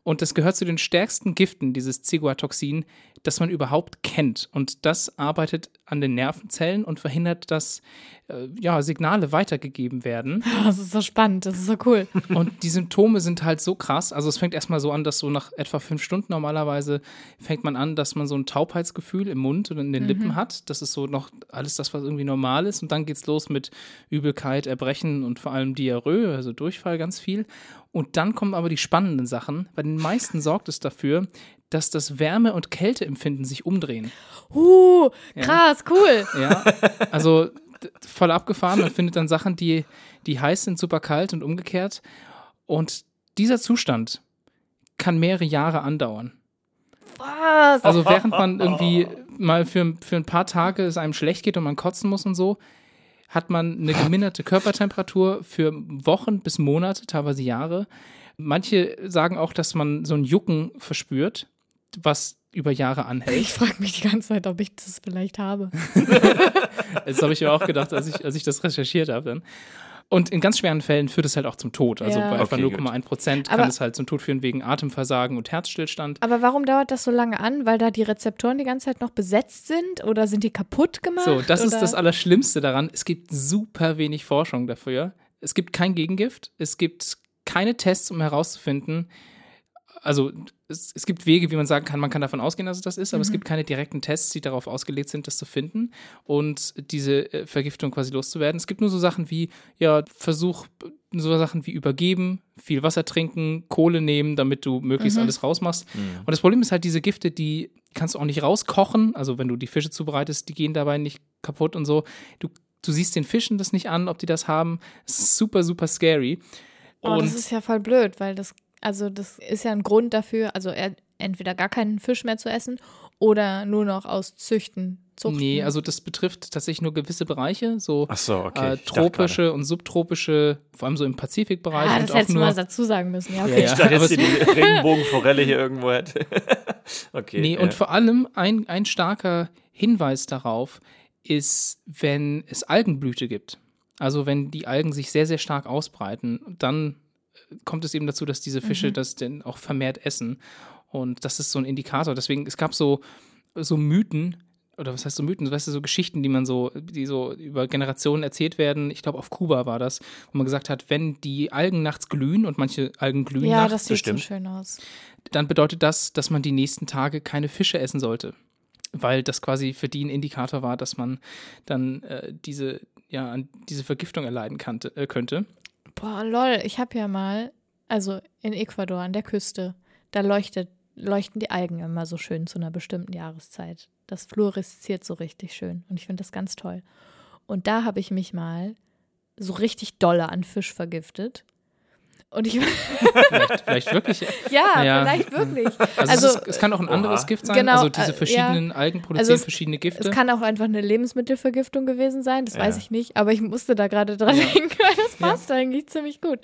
Und das gehört zu den stärksten Giften, dieses Ciguatoxin, das man überhaupt kennt. Und das arbeitet an den Nervenzellen und verhindert, dass äh, ja, Signale weitergegeben werden. Das ist so spannend, das ist so cool. Und die Symptome sind halt so krass. Also es fängt erstmal so an, dass so nach etwa fünf Stunden normalerweise fängt man an, dass man so ein Taubheitsgefühl im Mund und in den mhm. Lippen hat. Das ist so noch alles das, was irgendwie normal ist. Und dann geht's los mit Übelkeit, Erbrechen und vor allem Diarrhoe, also Durchfall ganz viel. Und dann kommen aber die spannenden Sachen. Bei den meisten sorgt es dafür, dass das Wärme- und Kälteempfinden sich umdrehen. Uh, krass, ja. Cool. Ja, also voll abgefahren. Man findet dann Sachen, die, die heiß sind, super kalt und umgekehrt. Und dieser Zustand kann mehrere Jahre andauern. Was? Also während man irgendwie mal für, für ein paar Tage es einem schlecht geht und man kotzen muss und so, hat man eine geminderte Körpertemperatur für Wochen bis Monate, teilweise Jahre. Manche sagen auch, dass man so ein Jucken verspürt, was über Jahre anhält. Ich frage mich die ganze Zeit, ob ich das vielleicht habe. Das habe ich mir auch gedacht, als ich, als ich das recherchiert habe dann. Und in ganz schweren Fällen führt es halt auch zum Tod. Also ja. bei etwa okay, null Komma eins Prozent kann es halt zum Tod führen wegen Atemversagen und Herzstillstand. Aber warum dauert das so lange an? Weil da die Rezeptoren die ganze Zeit noch besetzt sind oder sind die kaputt gemacht? So, das oder? Ist das Allerschlimmste daran. Es gibt super wenig Forschung dafür. Es gibt kein Gegengift. Es gibt keine Tests, um herauszufinden. Also es, es gibt Wege, wie man sagen kann, man kann davon ausgehen, dass es das ist, aber mhm. es gibt keine direkten Tests, die darauf ausgelegt sind, das zu finden und diese Vergiftung quasi loszuwerden. Es gibt nur so Sachen wie, ja, Versuch, so Sachen wie übergeben, viel Wasser trinken, Kohle nehmen, damit du möglichst mhm. alles rausmachst. Mhm. Und das Problem ist halt, diese Gifte, die kannst du auch nicht rauskochen, also wenn du die Fische zubereitest, die gehen dabei nicht kaputt und so. Du, du siehst den Fischen das nicht an, ob die das haben. Es ist super, super scary. Oh, und das ist ja voll blöd, weil das Also das ist ja ein Grund dafür, also entweder gar keinen Fisch mehr zu essen oder nur noch aus Züchten, Zuchten. Nee, also das betrifft tatsächlich nur gewisse Bereiche, so, Ach so okay. äh, tropische und subtropische, vor allem so im Pazifikbereich. Ah, das hättest du mal dazu sagen müssen. Ja, okay. Ja, ja. Ich dachte, jetzt die Regenbogenforelle hier irgendwo hätte. Okay. Nee, ja. Und vor allem ein, ein starker Hinweis darauf ist, wenn es Algenblüte gibt, also wenn die Algen sich sehr, sehr stark ausbreiten, dann kommt es eben dazu, dass diese Fische mhm. das denn auch vermehrt essen. Und das ist so ein Indikator. Deswegen, es gab so, so Mythen, oder was heißt so Mythen? Weißt du, so Geschichten, die man so, die so über Generationen erzählt werden. Ich glaube, auf Kuba war das, wo man gesagt hat, wenn die Algen nachts glühen und manche Algen glühen ja, nachts, das sieht bestimmt so schön aus. Dann bedeutet das, dass man die nächsten Tage keine Fische essen sollte. Weil das quasi für die ein Indikator war, dass man dann äh, diese, ja, diese Vergiftung erleiden kann, äh, könnte. Boah, lol, ich habe ja mal, also in Ecuador an der Küste, da leuchtet, leuchten die Algen immer so schön zu einer bestimmten Jahreszeit. Das fluoresziert so richtig schön und ich finde das ganz toll. Und da habe ich mich mal so richtig dolle an Fisch vergiftet. Und ich vielleicht, vielleicht wirklich. Ja, ja, vielleicht wirklich. Also, also es, ist, es kann auch ein anderes oha. Gift sein. Genau, also diese verschiedenen ja. Algen produzieren also es, verschiedene Gifte. Es kann auch einfach eine Lebensmittelvergiftung gewesen sein, das ja. weiß ich nicht. Aber ich musste da gerade dran ja. denken, weil das passt ja. eigentlich ziemlich gut.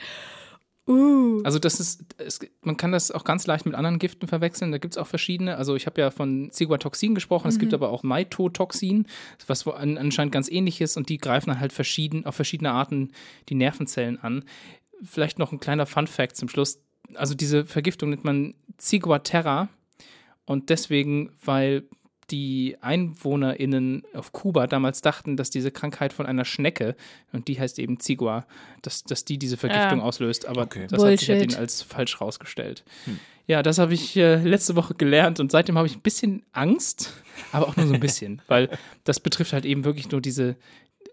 Uh. Also das ist, es, man kann das auch ganz leicht mit anderen Giften verwechseln, da gibt es auch verschiedene, also ich habe ja von Ciguatoxin gesprochen, mhm. es gibt aber auch Maitotoxin, was anscheinend ganz ähnlich ist und die greifen dann halt verschieden, auf verschiedene Arten die Nervenzellen an. Vielleicht noch ein kleiner Fun-Fact zum Schluss, also diese Vergiftung nennt man Ciguatera und deswegen, weil die EinwohnerInnen auf Kuba damals dachten, dass diese Krankheit von einer Schnecke, und die heißt eben Cigua, dass, dass die diese Vergiftung ja. auslöst. Aber okay. das Bullshit. Hat sich halt eben als falsch rausgestellt. Hm. Ja, das habe ich äh, letzte Woche gelernt und seitdem habe ich ein bisschen Angst, aber auch nur so ein bisschen, weil das betrifft halt eben wirklich nur diese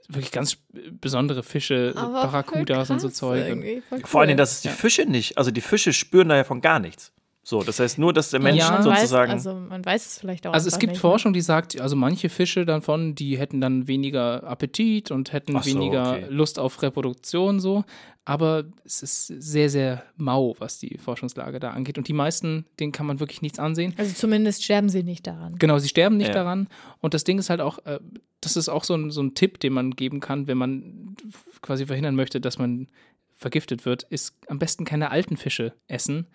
wirklich ganz besondere Fische, aber Barracudas und so Zeug. Cool. Vor allem, dass es die Fische nicht, also die Fische spüren daher von gar nichts. So, das heißt nur, dass der Mensch ja, sozusagen. Weiß, also man weiß es vielleicht auch. Also es gibt nicht. Forschung, die sagt, also manche Fische davon, die hätten dann weniger Appetit und hätten so, weniger okay. Lust auf Reproduktion so. Aber es ist sehr, sehr mau, was die Forschungslage da angeht. Und die meisten, denen kann man wirklich nichts ansehen. Also zumindest sterben sie nicht daran. Genau, sie sterben nicht ja. daran. Und das Ding ist halt auch, das ist auch so ein, so ein Tipp, den man geben kann, wenn man quasi verhindern möchte, dass man vergiftet wird, ist am besten keine alten Fische essen.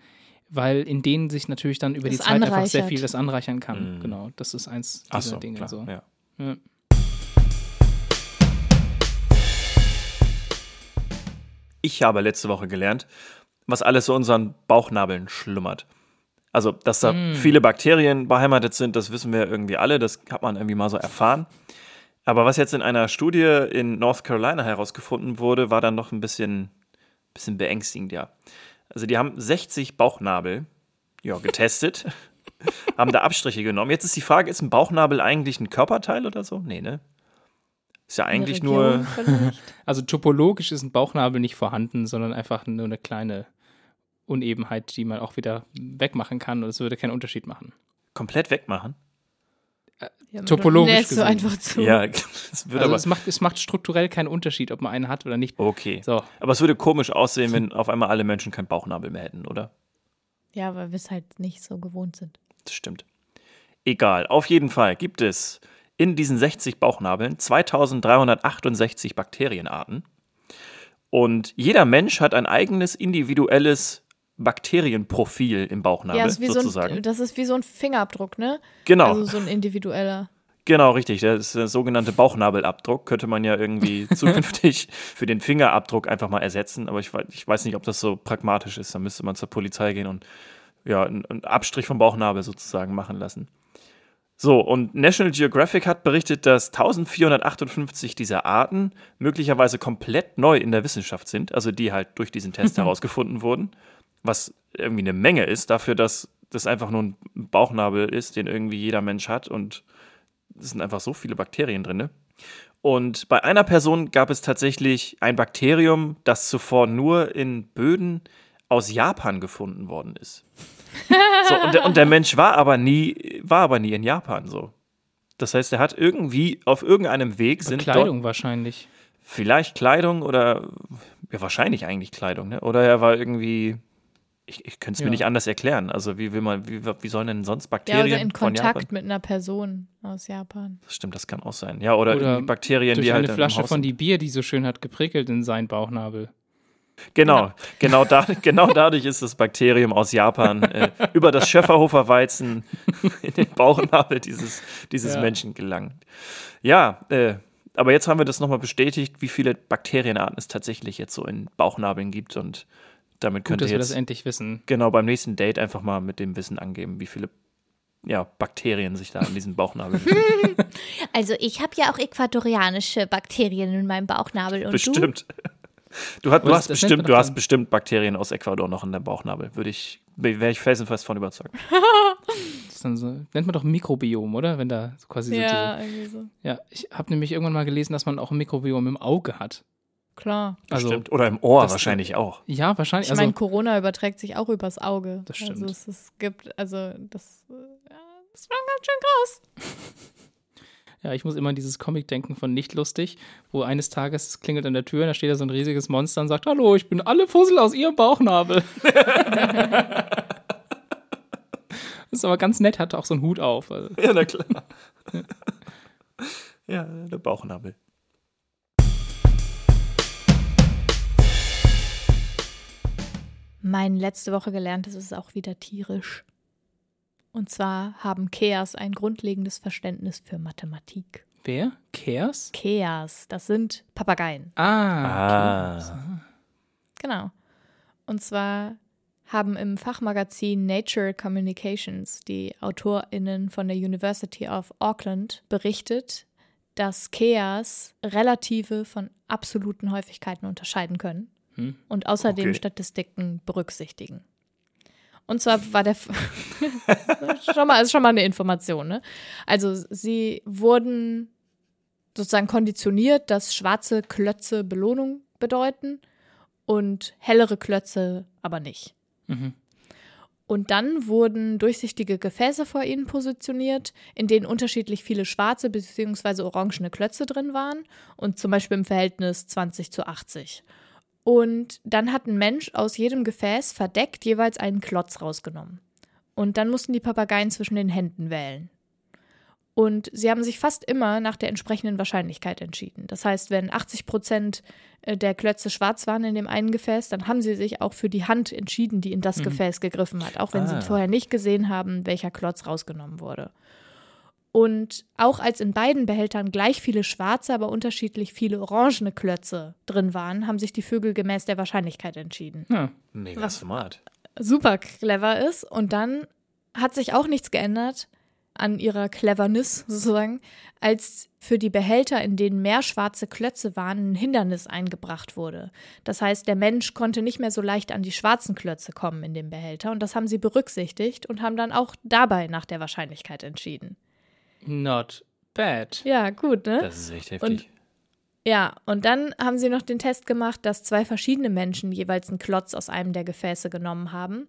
Weil in denen sich natürlich dann über das die Zeit anreichert. Einfach sehr viel das anreichern kann. Mm. Genau, das ist eins dieser Ach so, Dinge. Klar, so. Ja. Ja. Ich habe letzte Woche gelernt, was alles so unseren Bauchnabeln schlummert. Also, dass da mm. viele Bakterien beheimatet sind, das wissen wir irgendwie alle, das hat man irgendwie mal so erfahren. Aber was jetzt in einer Studie in North Carolina herausgefunden wurde, war dann noch ein bisschen, bisschen beängstigend, ja. Also die haben sechzig Bauchnabel ja, getestet, haben da Abstriche genommen. Jetzt ist die Frage, ist ein Bauchnabel eigentlich ein Körperteil oder so? Nee, ne? Ist ja eigentlich nur... Vielleicht. Also topologisch ist ein Bauchnabel nicht vorhanden, sondern einfach nur eine kleine Unebenheit, die man auch wieder wegmachen kann. Und es würde keinen Unterschied machen. Komplett wegmachen? Äh, ja, topologisch gesehen. So einfach zu. Ja, es, wird also aber es, macht, es macht strukturell keinen Unterschied, ob man einen hat oder nicht. Okay. So. Aber es würde komisch aussehen, wenn auf einmal alle Menschen keinen Bauchnabel mehr hätten, oder? Ja, weil wir es halt nicht so gewohnt sind. Das stimmt. Egal. Auf jeden Fall gibt es in diesen sechzig Bauchnabeln zweitausenddreihundertachtundsechzig Bakterienarten. Und jeder Mensch hat ein eigenes individuelles Bakterienprofil im Bauchnabel, ja, sozusagen. So ein, das ist wie so ein Fingerabdruck, ne? Genau. Also so ein individueller. Genau, richtig. Das ist der sogenannte Bauchnabelabdruck. Könnte man ja irgendwie zukünftig für den Fingerabdruck einfach mal ersetzen. Aber ich, ich weiß nicht, ob das so pragmatisch ist. Da müsste man zur Polizei gehen und ja, einen Abstrich vom Bauchnabel sozusagen machen lassen. So, und National Geographic hat berichtet, dass eintausendvierhundertachtundfünfzig dieser Arten möglicherweise komplett neu in der Wissenschaft sind, also die halt durch diesen Test herausgefunden wurden, was irgendwie eine Menge ist dafür, dass das einfach nur ein Bauchnabel ist, den irgendwie jeder Mensch hat und es sind einfach so viele Bakterien drin, ne? Und bei einer Person gab es tatsächlich ein Bakterium, das zuvor nur in Böden aus Japan gefunden worden ist. So, und, der, und der Mensch war aber nie, war aber nie in Japan so. Das heißt, er hat irgendwie auf irgendeinem Weg sind Kleidung dort, wahrscheinlich. Vielleicht Kleidung oder ja, wahrscheinlich eigentlich Kleidung, ne? Oder er war irgendwie. Ich, ich könnte es ja. mir nicht anders erklären. Also wie will man, wie, wie sollen denn sonst Bakterien von ja, oder in von Kontakt Japan? Mit einer Person aus Japan. Das stimmt, das kann auch sein. Ja, oder, oder Bakterien, durch die halt eine Flasche von die Bier, die so schön hat geprickelt in seinen Bauchnabel. Genau, genau, genau, da, genau dadurch ist das Bakterium aus Japan äh, über das Schäferhofer Weizen in den Bauchnabel dieses, dieses ja. Menschen gelangt. Ja, äh, aber jetzt haben wir das nochmal bestätigt, wie viele Bakterienarten es tatsächlich jetzt so in Bauchnabeln gibt. Und damit könnt ihr jetzt, dass wir das endlich wissen. Genau, beim nächsten Date einfach mal mit dem Wissen angeben, wie viele ja, Bakterien sich da an diesem Bauchnabel finden. Also ich habe ja auch äquatorianische Bakterien in meinem Bauchnabel. Und bestimmt. Du? Du, hat, du, hast bestimmt, du hast bestimmt Bakterien aus Ecuador noch in deinem Bauchnabel, würde ich, wäre ich felsenfest von überzeugt. Das dann so, nennt man doch Mikrobiom, oder? Wenn da quasi ja, so diese, irgendwie so. Ja, ich habe nämlich irgendwann mal gelesen, dass man auch ein Mikrobiom im Auge hat. Klar. Also, stimmt. Oder im Ohr wahrscheinlich dann, auch. Ja, wahrscheinlich. Ich meine, also, Corona überträgt sich auch übers Auge. Das stimmt. Also es, es gibt, also das, ja, das ist schon ganz schön groß. Ja, ich muss immer an dieses Comic denken von Nicht lustig, wo eines Tages klingelt an der Tür und da steht da so ein riesiges Monster und sagt, hallo, ich bin alle Fussel aus ihrem Bauchnabel. Das ist aber ganz nett, hat auch so einen Hut auf. Also. Ja, na klar. Ja, der Bauchnabel. Mein letzte Woche gelerntes ist auch wieder tierisch. Und zwar haben Keas ein grundlegendes Verständnis für Mathematik. Wer? Keas? Keas, das sind Papageien. Ah. Keas. Genau. Und zwar haben im Fachmagazin Nature Communications die AutorInnen von der University of Auckland berichtet, dass Keas Relative von absoluten Häufigkeiten unterscheiden können hm. und außerdem okay. Statistiken berücksichtigen. Und zwar war der F- schon mal, ist schon mal eine Information, ne? Also sie wurden sozusagen konditioniert, dass schwarze Klötze Belohnung bedeuten und hellere Klötze aber nicht. Mhm. Und dann wurden durchsichtige Gefäße vor ihnen positioniert, in denen unterschiedlich viele schwarze bzw. orangene Klötze drin waren und zum Beispiel im Verhältnis zwanzig zu achtzig. Und dann hat ein Mensch aus jedem Gefäß verdeckt jeweils einen Klotz rausgenommen. Und dann mussten die Papageien zwischen den Händen wählen. Und sie haben sich fast immer nach der entsprechenden Wahrscheinlichkeit entschieden. Das heißt, wenn achtzig Prozent der Klötze schwarz waren in dem einen Gefäß, dann haben sie sich auch für die Hand entschieden, die in das mhm. Gefäß gegriffen hat. Auch wenn ah. sie vorher nicht gesehen haben, welcher Klotz rausgenommen wurde. Und auch als in beiden Behältern gleich viele schwarze, aber unterschiedlich viele orangene Klötze drin waren, haben sich die Vögel gemäß der Wahrscheinlichkeit entschieden. Ja, mega smart. Super clever ist. Und dann hat sich auch nichts geändert an ihrer Cleverness sozusagen, als für die Behälter, in denen mehr schwarze Klötze waren, ein Hindernis eingebracht wurde. Das heißt, der Mensch konnte nicht mehr so leicht an die schwarzen Klötze kommen in dem Behälter und das haben sie berücksichtigt und haben dann auch dabei nach der Wahrscheinlichkeit entschieden. Not bad. Ja, gut, ne? Das ist echt heftig. Und ja, und dann haben sie noch den Test gemacht, dass zwei verschiedene Menschen jeweils einen Klotz aus einem der Gefäße genommen haben.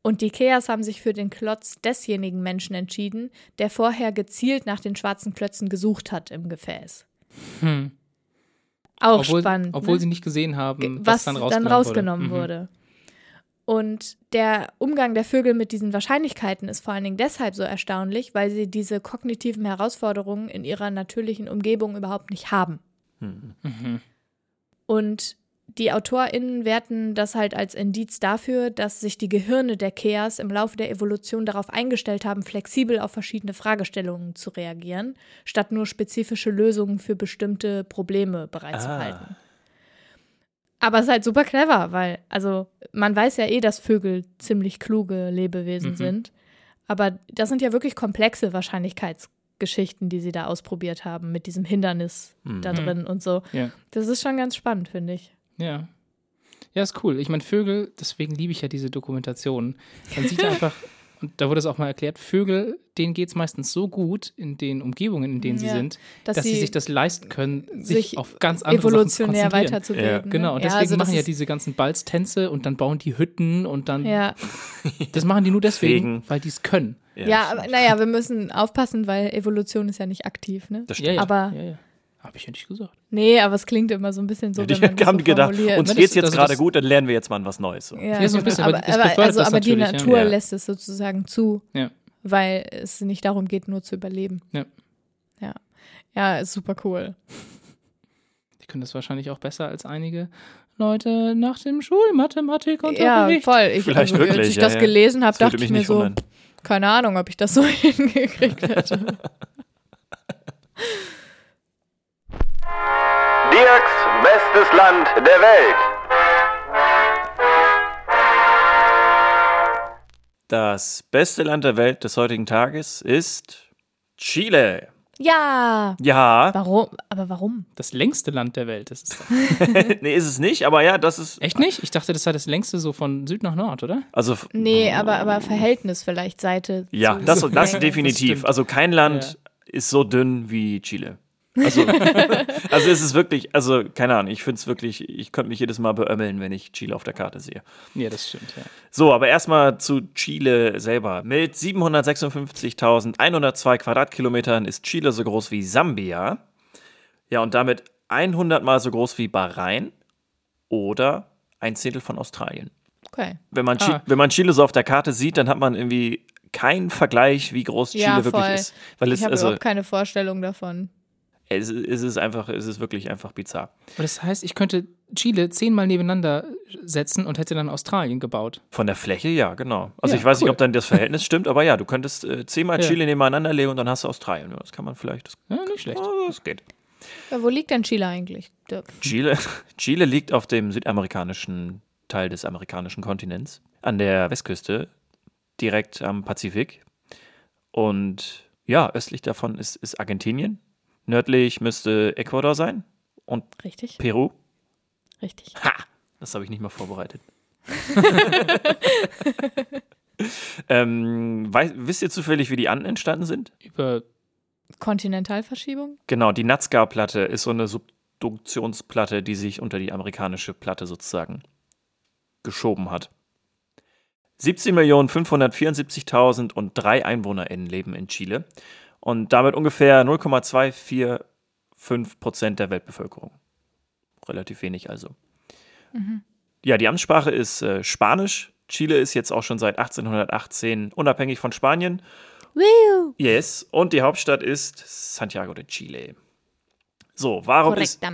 Und die Keas haben sich für den Klotz desjenigen Menschen entschieden, der vorher gezielt nach den schwarzen Klötzen gesucht hat im Gefäß. Hm. Auch obwohl, spannend. Obwohl ne? sie nicht gesehen haben, was, was dann rausgenommen, dann rausgenommen wurde. wurde. Und der Umgang der Vögel mit diesen Wahrscheinlichkeiten ist vor allen Dingen deshalb so erstaunlich, weil sie diese kognitiven Herausforderungen in ihrer natürlichen Umgebung überhaupt nicht haben. Hm. Mhm. Und die AutorInnen werten das halt als Indiz dafür, dass sich die Gehirne der Keas im Laufe der Evolution darauf eingestellt haben, flexibel auf verschiedene Fragestellungen zu reagieren, statt nur spezifische Lösungen für bestimmte Probleme bereitzuhalten. Ah. Aber es ist halt super clever, weil, also, man weiß ja eh, dass Vögel ziemlich kluge Lebewesen mhm. sind, aber das sind ja wirklich komplexe Wahrscheinlichkeitsgeschichten, die sie da ausprobiert haben, mit diesem Hindernis mhm. da drin und so. Ja. Das ist schon ganz spannend, finde ich. Ja. Ja, ist cool. Ich meine, Vögel, deswegen liebe ich ja diese Dokumentationen. Man sieht einfach, und da wurde es auch mal erklärt, Vögel, denen geht es meistens so gut in den Umgebungen, in denen ja, sie sind, dass, dass sie sich das leisten können, sich, sich auf ganz andere Sachen zu konzentrieren. Evolutionär weiterzubilden. Ja. Genau, und ja, deswegen also machen ja diese ganzen Balztänze und dann bauen die Hütten und dann ja. Das machen die nur deswegen, weil die es können. Ja, ja aber, naja, wir müssen aufpassen, weil Evolution ist ja nicht aktiv, ne? Das stimmt. Ja, ja. Aber ja, ja. Habe ich ja nicht gesagt. Nee, aber es klingt immer so ein bisschen so, ja, die wenn man haben so gedacht, uns geht es jetzt also gerade gut, dann lernen wir jetzt mal was Neues. So. Ja, ja, so ein bisschen, aber, aber, aber, also, aber die Natur ja. lässt es sozusagen zu, ja. weil es nicht darum geht, nur zu überleben. Ja. Ja, ja, ist super cool. Die können das wahrscheinlich auch besser als einige Leute nach dem Schulmathematikunterricht. Ja, voll. Ich, Vielleicht also, wirklich, als ich ja, das ja. gelesen habe, dachte ich mir so, wundern. keine Ahnung, ob ich das so hingekriegt hätte. Dirks bestes Land der Welt. Das beste Land der Welt des heutigen Tages ist Chile. Ja. Ja. Warum? Aber warum? Das längste Land der Welt ist es. Nee, ist es nicht, aber ja, das ist. Echt nicht? Ich dachte, das sei das längste so von Süd nach Nord, oder? Also. F- nee, aber, aber Verhältnis vielleicht, Seite. Ja, zu das, das definitiv. Das also kein Land ja. ist so dünn wie Chile. Also, also ist es wirklich, also keine Ahnung, ich finde es wirklich, ich könnte mich jedes Mal beömmeln, wenn ich Chile auf der Karte sehe. Ja, das stimmt, ja. So, aber erstmal zu Chile selber. Mit siebenhundertsechsundfünfzigtausendeinhundertzwei Quadratkilometern ist Chile so groß wie Sambia. Ja, und damit hundert Mal so groß wie Bahrain oder ein Zehntel von Australien. Okay. Wenn man, ah. Chi- wenn man Chile so auf der Karte sieht, dann hat man irgendwie keinen Vergleich, wie groß Chile ja, wirklich ist. Weil es, ich habe also, überhaupt keine Vorstellung davon. Es ist einfach, es ist wirklich einfach bizarr. Aber das heißt, ich könnte Chile zehnmal nebeneinander setzen und hätte dann Australien gebaut. Von der Fläche, ja, genau. Also ja, ich weiß cool. nicht, ob dann das Verhältnis stimmt, aber ja, du könntest äh, zehnmal ja. Chile nebeneinander legen und dann hast du Australien. Das kann man vielleicht. Das, ja, nicht schlecht. Oh, das geht. Ja, wo liegt denn Chile eigentlich, Dirk? Chile, Chile liegt auf dem südamerikanischen Teil des amerikanischen Kontinents, an der Westküste, direkt am Pazifik. Und ja, östlich davon ist, ist Argentinien. Nördlich müsste Ecuador sein und Richtig. Peru. Richtig. Ha! Das habe ich nicht mal vorbereitet. ähm, weiß, wisst ihr zufällig, wie die Anden entstanden sind? Über Kontinentalverschiebung? Genau, die Nazca-Platte ist so eine Subduktionsplatte, die sich unter die amerikanische Platte sozusagen geschoben hat. siebzehn Millionen fünfhundertvierundsiebzigtausendunddrei EinwohnerInnen leben in Chile. Und damit ungefähr null Komma zwei vier fünf Prozent der Weltbevölkerung. Relativ wenig also. Mhm. Ja, die Amtssprache ist äh, Spanisch. Chile ist jetzt auch schon seit achtzehnhundertachtzehn unabhängig von Spanien. Woo. Yes. Und die Hauptstadt ist Santiago de Chile. So, warum ist,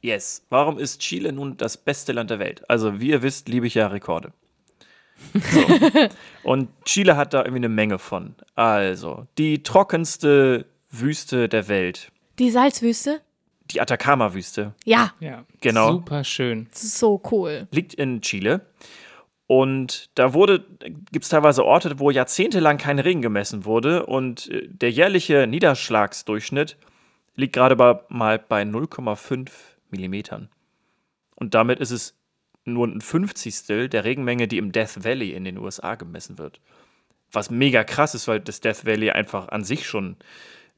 yes, warum ist Chile nun das beste Land der Welt? Also, wie ihr wisst, liebe ich ja Rekorde. So. Und Chile hat da irgendwie eine Menge von. Also, die trockenste Wüste der Welt. Die Salzwüste? Die Atacama-Wüste. Ja. ja. Genau. Super schön. So cool. Liegt in Chile. Und da wurde, gibt es teilweise Orte, wo jahrzehntelang kein Regen gemessen wurde. Und der jährliche Niederschlagsdurchschnitt liegt gerade bei, mal bei null Komma fünf Millimetern. Und damit ist es nur ein Fünfzigstel der Regenmenge, die im Death Valley in den U S A gemessen wird. Was mega krass ist, weil das Death Valley einfach an sich schon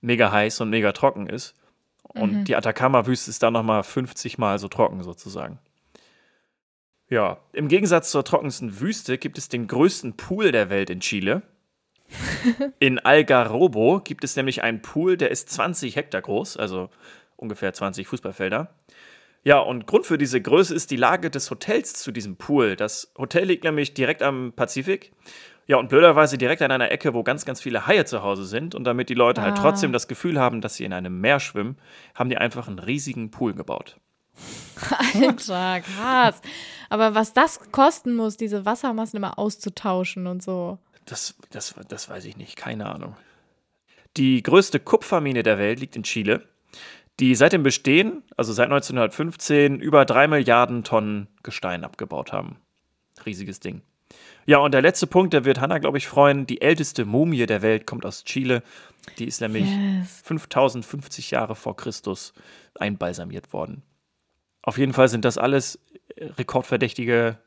mega heiß und mega trocken ist. Und mhm. die Atacama-Wüste ist da nochmal fünfzig Mal so trocken sozusagen. Ja, im Gegensatz zur trockensten Wüste gibt es den größten Pool der Welt in Chile. In Algarrobo gibt es nämlich einen Pool, der ist zwanzig Hektar groß, also ungefähr zwanzig Fußballfelder. Ja, und Grund für diese Größe ist die Lage des Hotels zu diesem Pool. Das Hotel liegt nämlich direkt am Pazifik. Ja, und blöderweise direkt an einer Ecke, wo ganz, ganz viele Haie zu Hause sind. Und damit die Leute ah. halt trotzdem das Gefühl haben, dass sie in einem Meer schwimmen, haben die einfach einen riesigen Pool gebaut. Alter, krass. Aber was das kosten muss, diese Wassermassen immer auszutauschen und so. Das, das, das weiß ich nicht, keine Ahnung. Die größte Kupfermine der Welt liegt in Chile, die seit dem Bestehen, also seit neunzehnhundertfünfzehn, über drei Milliarden Tonnen Gestein abgebaut haben. Riesiges Ding. Ja, und der letzte Punkt, der wird Hannah, glaube ich, freuen. Die älteste Mumie der Welt kommt aus Chile. Die ist nämlich yes. fünftausendfünfzig Jahre vor Christus einbalsamiert worden. Auf jeden Fall sind das alles rekordverdächtige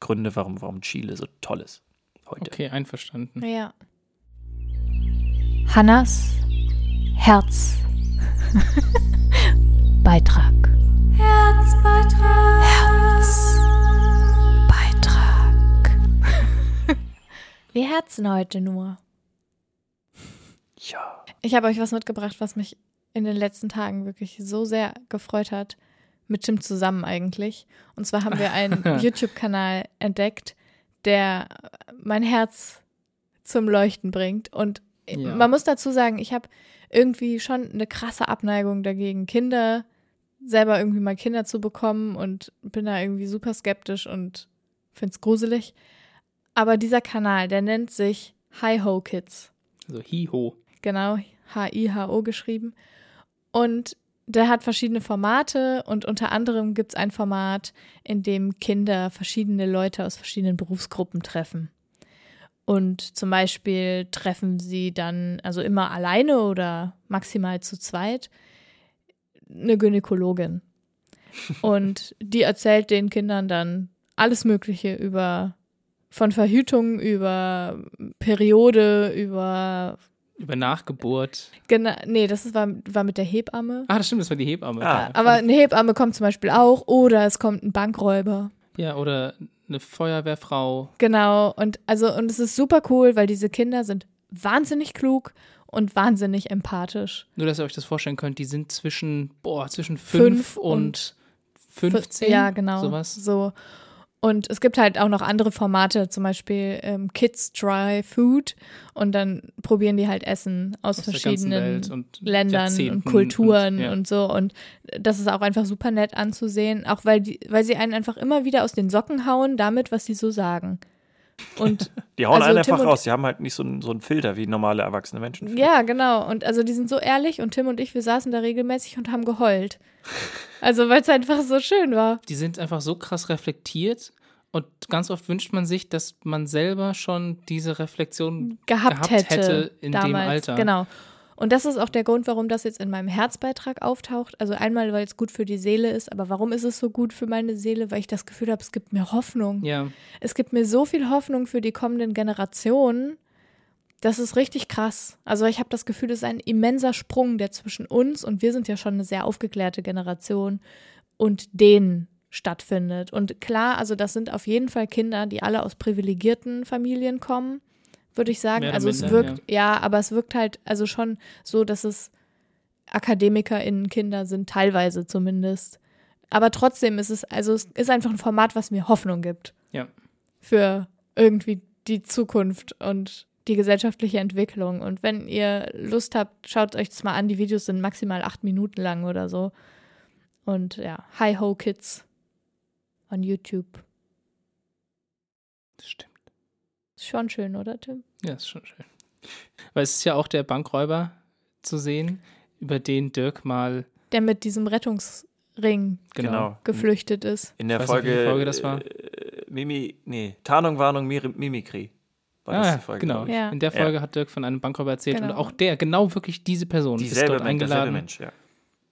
Gründe, warum, warum Chile so toll ist heute. Okay, einverstanden. Ja. Hannas Herz Beitrag. Herzbeitrag. Herzbeitrag. Wir herzen heute nur. Ja. Ich habe euch was mitgebracht, was mich in den letzten Tagen wirklich so sehr gefreut hat. Mit Tim zusammen eigentlich. Und zwar haben wir einen YouTube-Kanal entdeckt, der mein Herz zum Leuchten bringt. Und ja. man muss dazu sagen, ich habe irgendwie schon eine krasse Abneigung dagegen, Kinder, selber irgendwie mal Kinder zu bekommen, und bin da irgendwie super skeptisch und find's gruselig. Aber dieser Kanal, der nennt sich HiHo Kids. Also HiHo. Genau, H I H O geschrieben. Und der hat verschiedene Formate, und unter anderem gibt es ein Format, in dem Kinder verschiedene Leute aus verschiedenen Berufsgruppen treffen. Und zum Beispiel treffen sie dann, also immer alleine oder maximal zu zweit, eine Gynäkologin. Und die erzählt den Kindern dann alles Mögliche über, von Verhütung, über Periode, über... Über Nachgeburt. Genau, nee, das ist, war, war mit der Hebamme. Ah, das stimmt, das war die Hebamme. Ah. Aber eine Hebamme kommt zum Beispiel auch, oder es kommt ein Bankräuber. Ja, oder eine Feuerwehrfrau. Genau, und also, und es ist super cool, weil diese Kinder sind wahnsinnig klug und wahnsinnig empathisch. Nur, dass ihr euch das vorstellen könnt, die sind zwischen, boah, zwischen fünf und fünfzehn. Ja, genau, sowas. So. Und es gibt halt auch noch andere Formate, zum Beispiel ähm, Kids Try Food, und dann probieren die halt Essen aus, aus verschiedenen und Ländern und Kulturen und, ja. und so. Und das ist auch einfach super nett anzusehen, auch weil die, weil sie einen einfach immer wieder aus den Socken hauen damit, was sie so sagen. Und die hauen also einen einfach raus, die haben halt nicht so einen, so einen Filter wie normale erwachsene Menschen. Ja, genau. Und also die sind so ehrlich, und Tim und ich, wir saßen da regelmäßig und haben geheult. Also weil es einfach so schön war. Die sind einfach so krass reflektiert, und ganz oft wünscht man sich, dass man selber schon diese Reflexion gehabt, gehabt hätte, hätte in damals, dem Alter. Genau. Und das ist auch der Grund, warum das jetzt in meinem Herzbeitrag auftaucht. Also einmal, weil es gut für die Seele ist, aber warum ist es so gut für meine Seele? Weil ich das Gefühl habe, es gibt mir Hoffnung. Ja. Es gibt mir so viel Hoffnung für die kommenden Generationen. Das ist richtig krass. Also ich habe das Gefühl, es ist ein immenser Sprung, der zwischen uns, und wir sind ja schon eine sehr aufgeklärte Generation, und denen stattfindet. Und klar, also das sind auf jeden Fall Kinder, die alle aus privilegierten Familien kommen, würde ich sagen. Also es wirkt, ja. ja, aber es wirkt halt also schon so, dass es AkademikerInnen-Kinder sind, teilweise zumindest. Aber trotzdem ist es, also es ist einfach ein Format, was mir Hoffnung gibt. Ja. Für irgendwie die Zukunft und die gesellschaftliche Entwicklung. Und wenn ihr Lust habt, schaut euch das mal an. Die Videos sind maximal acht Minuten lang oder so. Und ja, HiHo Kids on YouTube. Das stimmt. Schon schön, oder Tim? Ja, ist schon schön. Weil es ist ja auch der Bankräuber zu sehen, über den Dirk mal... Der mit diesem Rettungsring genau. geflüchtet ist. In der Folge, Folge das war? Mimi, nee, Tarnung, Warnung, Mimikry. War das ah, die Folge? Genau. Ja. In der Folge ja. hat Dirk von einem Bankräuber erzählt genau. und auch der, genau wirklich diese Person, die ist dort eingeladen. Mensch, ja.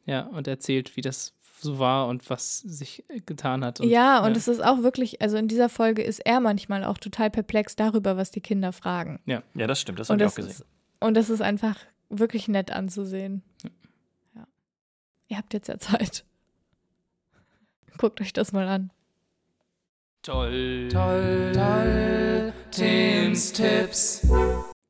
ja, und erzählt, wie das so war und was sich getan hat. Und, ja, und ja. es ist auch wirklich, also in dieser Folge ist er manchmal auch total perplex darüber, was die Kinder fragen. Ja, ja das stimmt, das habe ich auch gesehen. Ist, und das ist einfach wirklich nett anzusehen. Ja. Ja. Ihr habt jetzt ja Zeit. Guckt euch das mal an. Toll. Toll. Toll. Teams Tipps.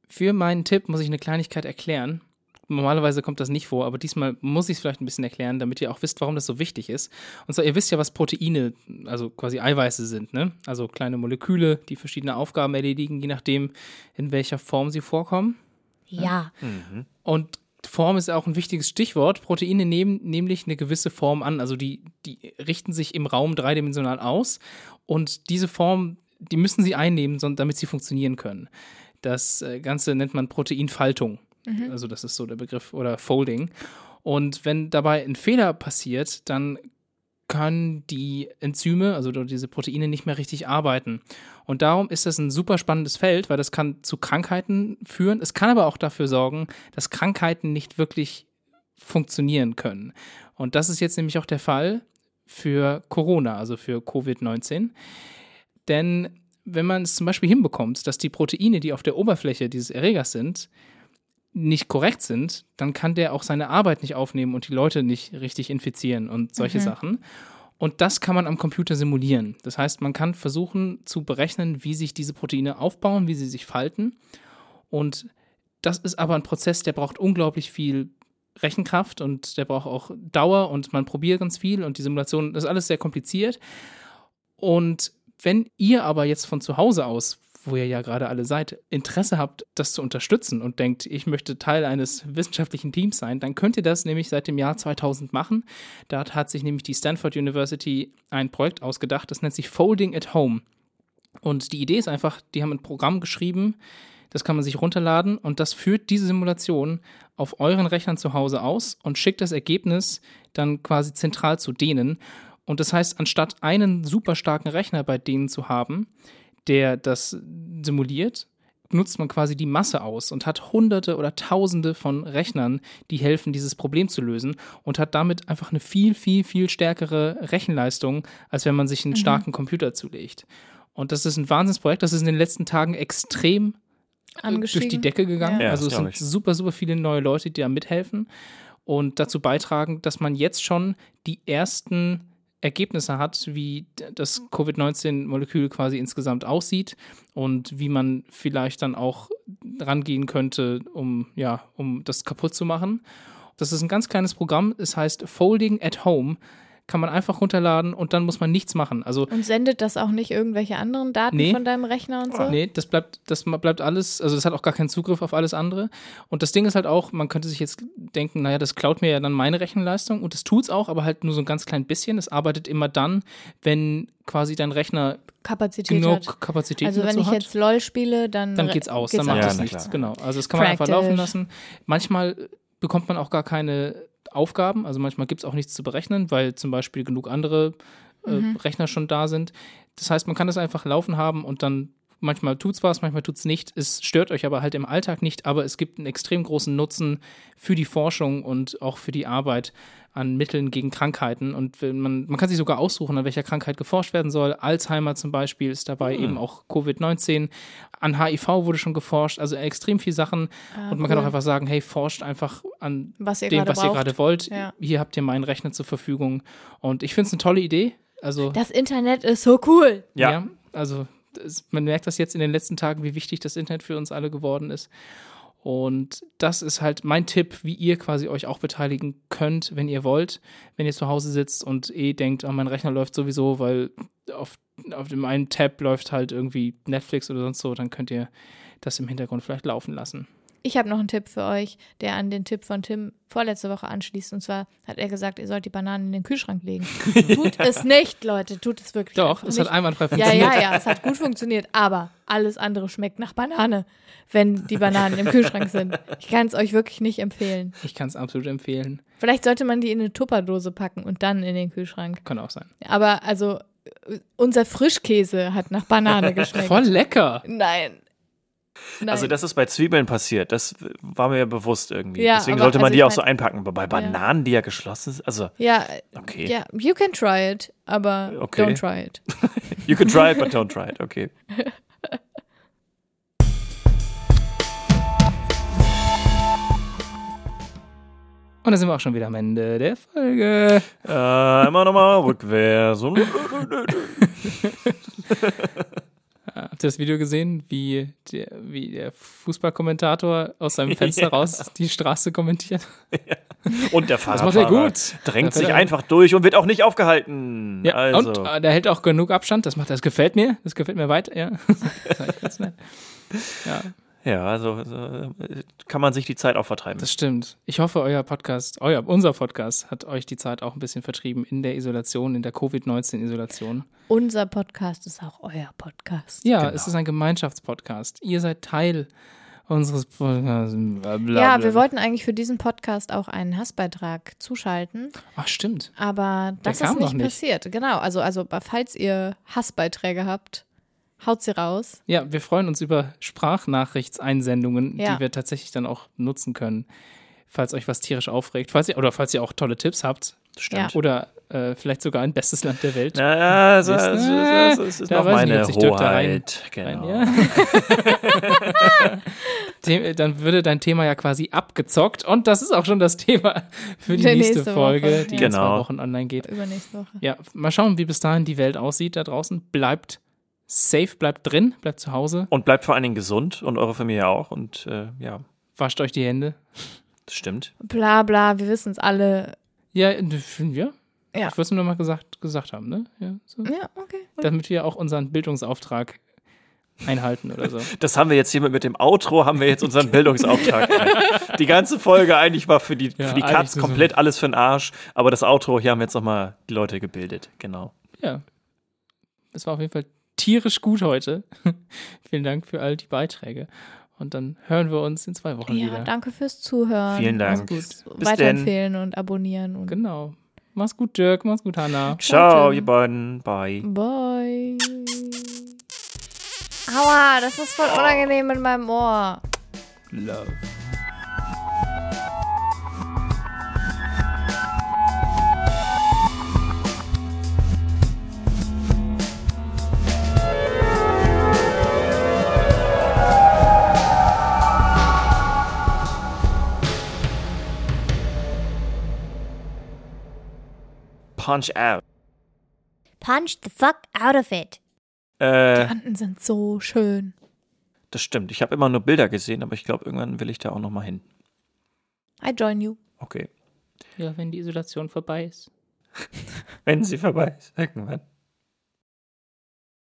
Für meinen Tipp muss ich eine Kleinigkeit erklären. Normalerweise kommt das nicht vor, aber diesmal muss ich es vielleicht ein bisschen erklären, damit ihr auch wisst, warum das so wichtig ist. Und zwar, ihr wisst ja, was Proteine, also quasi Eiweiße sind, ne? Also kleine Moleküle, die verschiedene Aufgaben erledigen, je nachdem, in welcher Form sie vorkommen. Ja. Mhm. Und Form ist auch ein wichtiges Stichwort. Proteine nehmen nämlich eine gewisse Form an, also die, die richten sich im Raum dreidimensional aus und diese Form, die müssen sie einnehmen, damit sie funktionieren können. Das Ganze nennt man Proteinfaltung. Mhm. Also das ist so der Begriff, oder Folding. Und wenn dabei ein Fehler passiert, dann können die Enzyme, also diese Proteine, nicht mehr richtig arbeiten. Und darum ist das ein super spannendes Feld, weil das kann zu Krankheiten führen. Es kann aber auch dafür sorgen, dass Krankheiten nicht wirklich funktionieren können. Und das ist jetzt nämlich auch der Fall für Corona, also für Covid neunzehn. Denn wenn man es zum Beispiel hinbekommt, dass die Proteine, die auf der Oberfläche dieses Erregers sind, nicht korrekt sind, dann kann der auch seine Arbeit nicht aufnehmen und die Leute nicht richtig infizieren und solche mhm. Sachen. Und das kann man am Computer simulieren. Das heißt, man kann versuchen zu berechnen, wie sich diese Proteine aufbauen, wie sie sich falten. Und das ist aber ein Prozess, der braucht unglaublich viel Rechenkraft und der braucht auch Dauer und man probiert ganz viel und die Simulation, das ist alles sehr kompliziert. Und wenn ihr aber jetzt von zu Hause aus, wo ihr ja gerade alle seid, Interesse habt, das zu unterstützen und denkt, ich möchte Teil eines wissenschaftlichen Teams sein, dann könnt ihr das nämlich seit dem Jahr zweitausend machen. Da hat sich nämlich die Stanford University ein Projekt ausgedacht, das nennt sich Folding at Home. Und die Idee ist einfach, die haben ein Programm geschrieben, das kann man sich runterladen und das führt diese Simulation auf euren Rechnern zu Hause aus und schickt das Ergebnis dann quasi zentral zu denen. Und das heißt, anstatt einen super starken Rechner bei denen zu haben, der das simuliert, nutzt man quasi die Masse aus und hat Hunderte oder Tausende von Rechnern, die helfen, dieses Problem zu lösen und hat damit einfach eine viel, viel, viel stärkere Rechenleistung, als wenn man sich einen mhm. starken Computer zulegt. Und das ist ein Wahnsinnsprojekt, das ist in den letzten Tagen extrem durch die Decke gegangen. Ja, also es sind super, super viele neue Leute, die da mithelfen und dazu beitragen, dass man jetzt schon die ersten Ergebnisse hat, wie das Covid neunzehn-Molekül quasi insgesamt aussieht und wie man vielleicht dann auch rangehen könnte, um, ja, um das kaputt zu machen. Das ist ein ganz kleines Programm, es heißt Folding at Home, kann man einfach runterladen und dann muss man nichts machen. Also, und sendet das auch nicht irgendwelche anderen Daten nee, von deinem Rechner und so? Nee, das bleibt, das bleibt alles, also das hat auch gar keinen Zugriff auf alles andere. Und das Ding ist halt auch, man könnte sich jetzt denken, naja, das klaut mir ja dann meine Rechenleistung und das tut's auch, aber halt nur so ein ganz klein bisschen. Es arbeitet immer dann, wenn quasi dein Rechner Kapazität genug hat. Kapazität also wenn ich hat, jetzt LOL spiele, dann Dann geht's aus, geht's dann macht es ja, nichts. Genau. Also das kann Practice. Man einfach laufen lassen. Manchmal bekommt man auch gar keine Aufgaben, also manchmal gibt es auch nichts zu berechnen, weil zum Beispiel genug andere äh, mhm. Rechner schon da sind. Das heißt, man kann das einfach laufen haben und dann manchmal tut's was, manchmal tut's nicht. Es stört euch aber halt im Alltag nicht, aber es gibt einen extrem großen Nutzen für die Forschung und auch für die Arbeit an Mitteln gegen Krankheiten. Und wenn man, man kann sich sogar aussuchen, an welcher Krankheit geforscht werden soll. Alzheimer zum Beispiel ist dabei, mhm. eben auch Covid neunzehn. An H I V wurde schon geforscht, also extrem viel Sachen. Ah, und man cool. kann auch einfach sagen, hey, forscht einfach an dem, was ihr gerade wollt. Ja. Hier habt ihr meinen Rechner zur Verfügung. Und ich finde es eine tolle Idee. Also, das Internet ist so cool. Ja, ja also man merkt das jetzt in den letzten Tagen, wie wichtig das Internet für uns alle geworden ist. Und das ist halt mein Tipp, wie ihr quasi euch auch beteiligen könnt, wenn ihr wollt. Wenn ihr zu Hause sitzt und eh denkt, oh, mein Rechner läuft sowieso, weil auf, auf dem einen Tab läuft halt irgendwie Netflix oder sonst so, dann könnt ihr das im Hintergrund vielleicht laufen lassen. Ich habe noch einen Tipp für euch, der an den Tipp von Tim vorletzte Woche anschließt. Und zwar hat er gesagt, ihr sollt die Bananen in den Kühlschrank legen. Tut es nicht, Leute. Tut es wirklich Doch, nicht. Doch, es hat einwandfrei funktioniert. Ja, ja, ja, es hat gut funktioniert. Aber alles andere schmeckt nach Banane, wenn die Bananen im Kühlschrank sind. Ich kann es euch wirklich nicht empfehlen. Ich kann es absolut empfehlen. Vielleicht sollte man die in eine Tupperdose packen und dann in den Kühlschrank. Kann auch sein. Aber also unser Frischkäse hat nach Banane geschmeckt. Voll lecker. Nein. Nein. Also das ist bei Zwiebeln passiert, das war mir ja bewusst irgendwie. Ja, deswegen aber, sollte man also die auch so einpacken. Bei Bananen, ja. die ja geschlossen sind, also ja, okay. Ja, you can try it, aber okay. don't try it. You can try it, but don't try it, okay. Und da sind wir auch schon wieder am Ende der Folge. Äh, immer nochmal rückwärts. Habt ihr das Video gesehen, wie der, wie der Fußballkommentator aus seinem Fenster ja. raus die Straße kommentiert? Ja. Und der Fahrradfahrer gut. drängt sich einfach durch und wird auch nicht aufgehalten. Ja, also. Und äh, der hält auch genug Abstand. Das, macht, das gefällt mir. Das gefällt mir weit. Ja, das ja. ja also, also kann man sich die Zeit auch vertreiben. Das stimmt. Ich hoffe, euer Podcast, euer, unser Podcast hat euch die Zeit auch ein bisschen vertrieben in der Isolation, in der Covid neunzehn Isolation. Unser Podcast ist auch euer Podcast. Ja, genau. Es ist ein Gemeinschaftspodcast. Ihr seid Teil unseres Podcasts. Ja, wir wollten eigentlich für diesen Podcast auch einen Hassbeitrag zuschalten. Ach, stimmt. Aber das der ist nicht, nicht passiert. Genau, also, also falls ihr Hassbeiträge habt, haut sie raus. Ja, wir freuen uns über Sprachnachrichtseinsendungen, ja. die wir tatsächlich dann auch nutzen können. Falls euch was tierisch aufregt, falls ihr, oder falls ihr auch tolle Tipps habt. Stimmt. Ja. Oder äh, vielleicht sogar ein bestes Land der Welt. Na, das, das, das, das, das ist da noch meine nicht, Hoheit. Da rein, genau. rein, ja? Dann würde dein Thema ja quasi abgezockt. Und das ist auch schon das Thema für die, die nächste, nächste Folge, Woche, die ja. in genau. zwei Wochen online geht. Übernächste Woche. Ja, mal schauen, wie bis dahin die Welt aussieht da draußen. Bleibt safe, bleibt drin, bleibt zu Hause. Und bleibt vor allen Dingen gesund und eure Familie auch. Und äh, ja. Wascht euch die Hände. Das stimmt. Bla, bla, wir wissen es alle. Ja, ja. Ja. Ich würde es nur nochmal gesagt, gesagt haben, ne? Ja, so. Ja, okay. Damit wir auch unseren Bildungsauftrag einhalten oder so. Das haben wir jetzt hier mit, mit dem Outro, haben wir jetzt unseren Bildungsauftrag. ja. Die ganze Folge eigentlich war für die, ja, für die Katz komplett so. Alles für den Arsch, aber das Outro, hier haben wir jetzt nochmal die Leute gebildet, genau. Ja. Es war auf jeden Fall tierisch gut heute. Vielen Dank für all die Beiträge. Und dann hören wir uns in zwei Wochen ja, wieder. Ja, danke fürs Zuhören. Vielen Dank. Gut. Bis weiterempfehlen denn. Und abonnieren. Und genau. Mach's gut, Dirk. Mach's gut, Hanna. Ciao, und, ihr beiden. Bye. Bye. Aua, das ist voll unangenehm in meinem Ohr. Love. Punch out. Punch the fuck out of it. Äh, die Anden sind so schön. Das stimmt. Ich habe immer nur Bilder gesehen, aber ich glaube, irgendwann will ich da auch nochmal hin. I join you. Okay. Ja, wenn die Isolation vorbei ist. Wenn sie vorbei ist, irgendwann.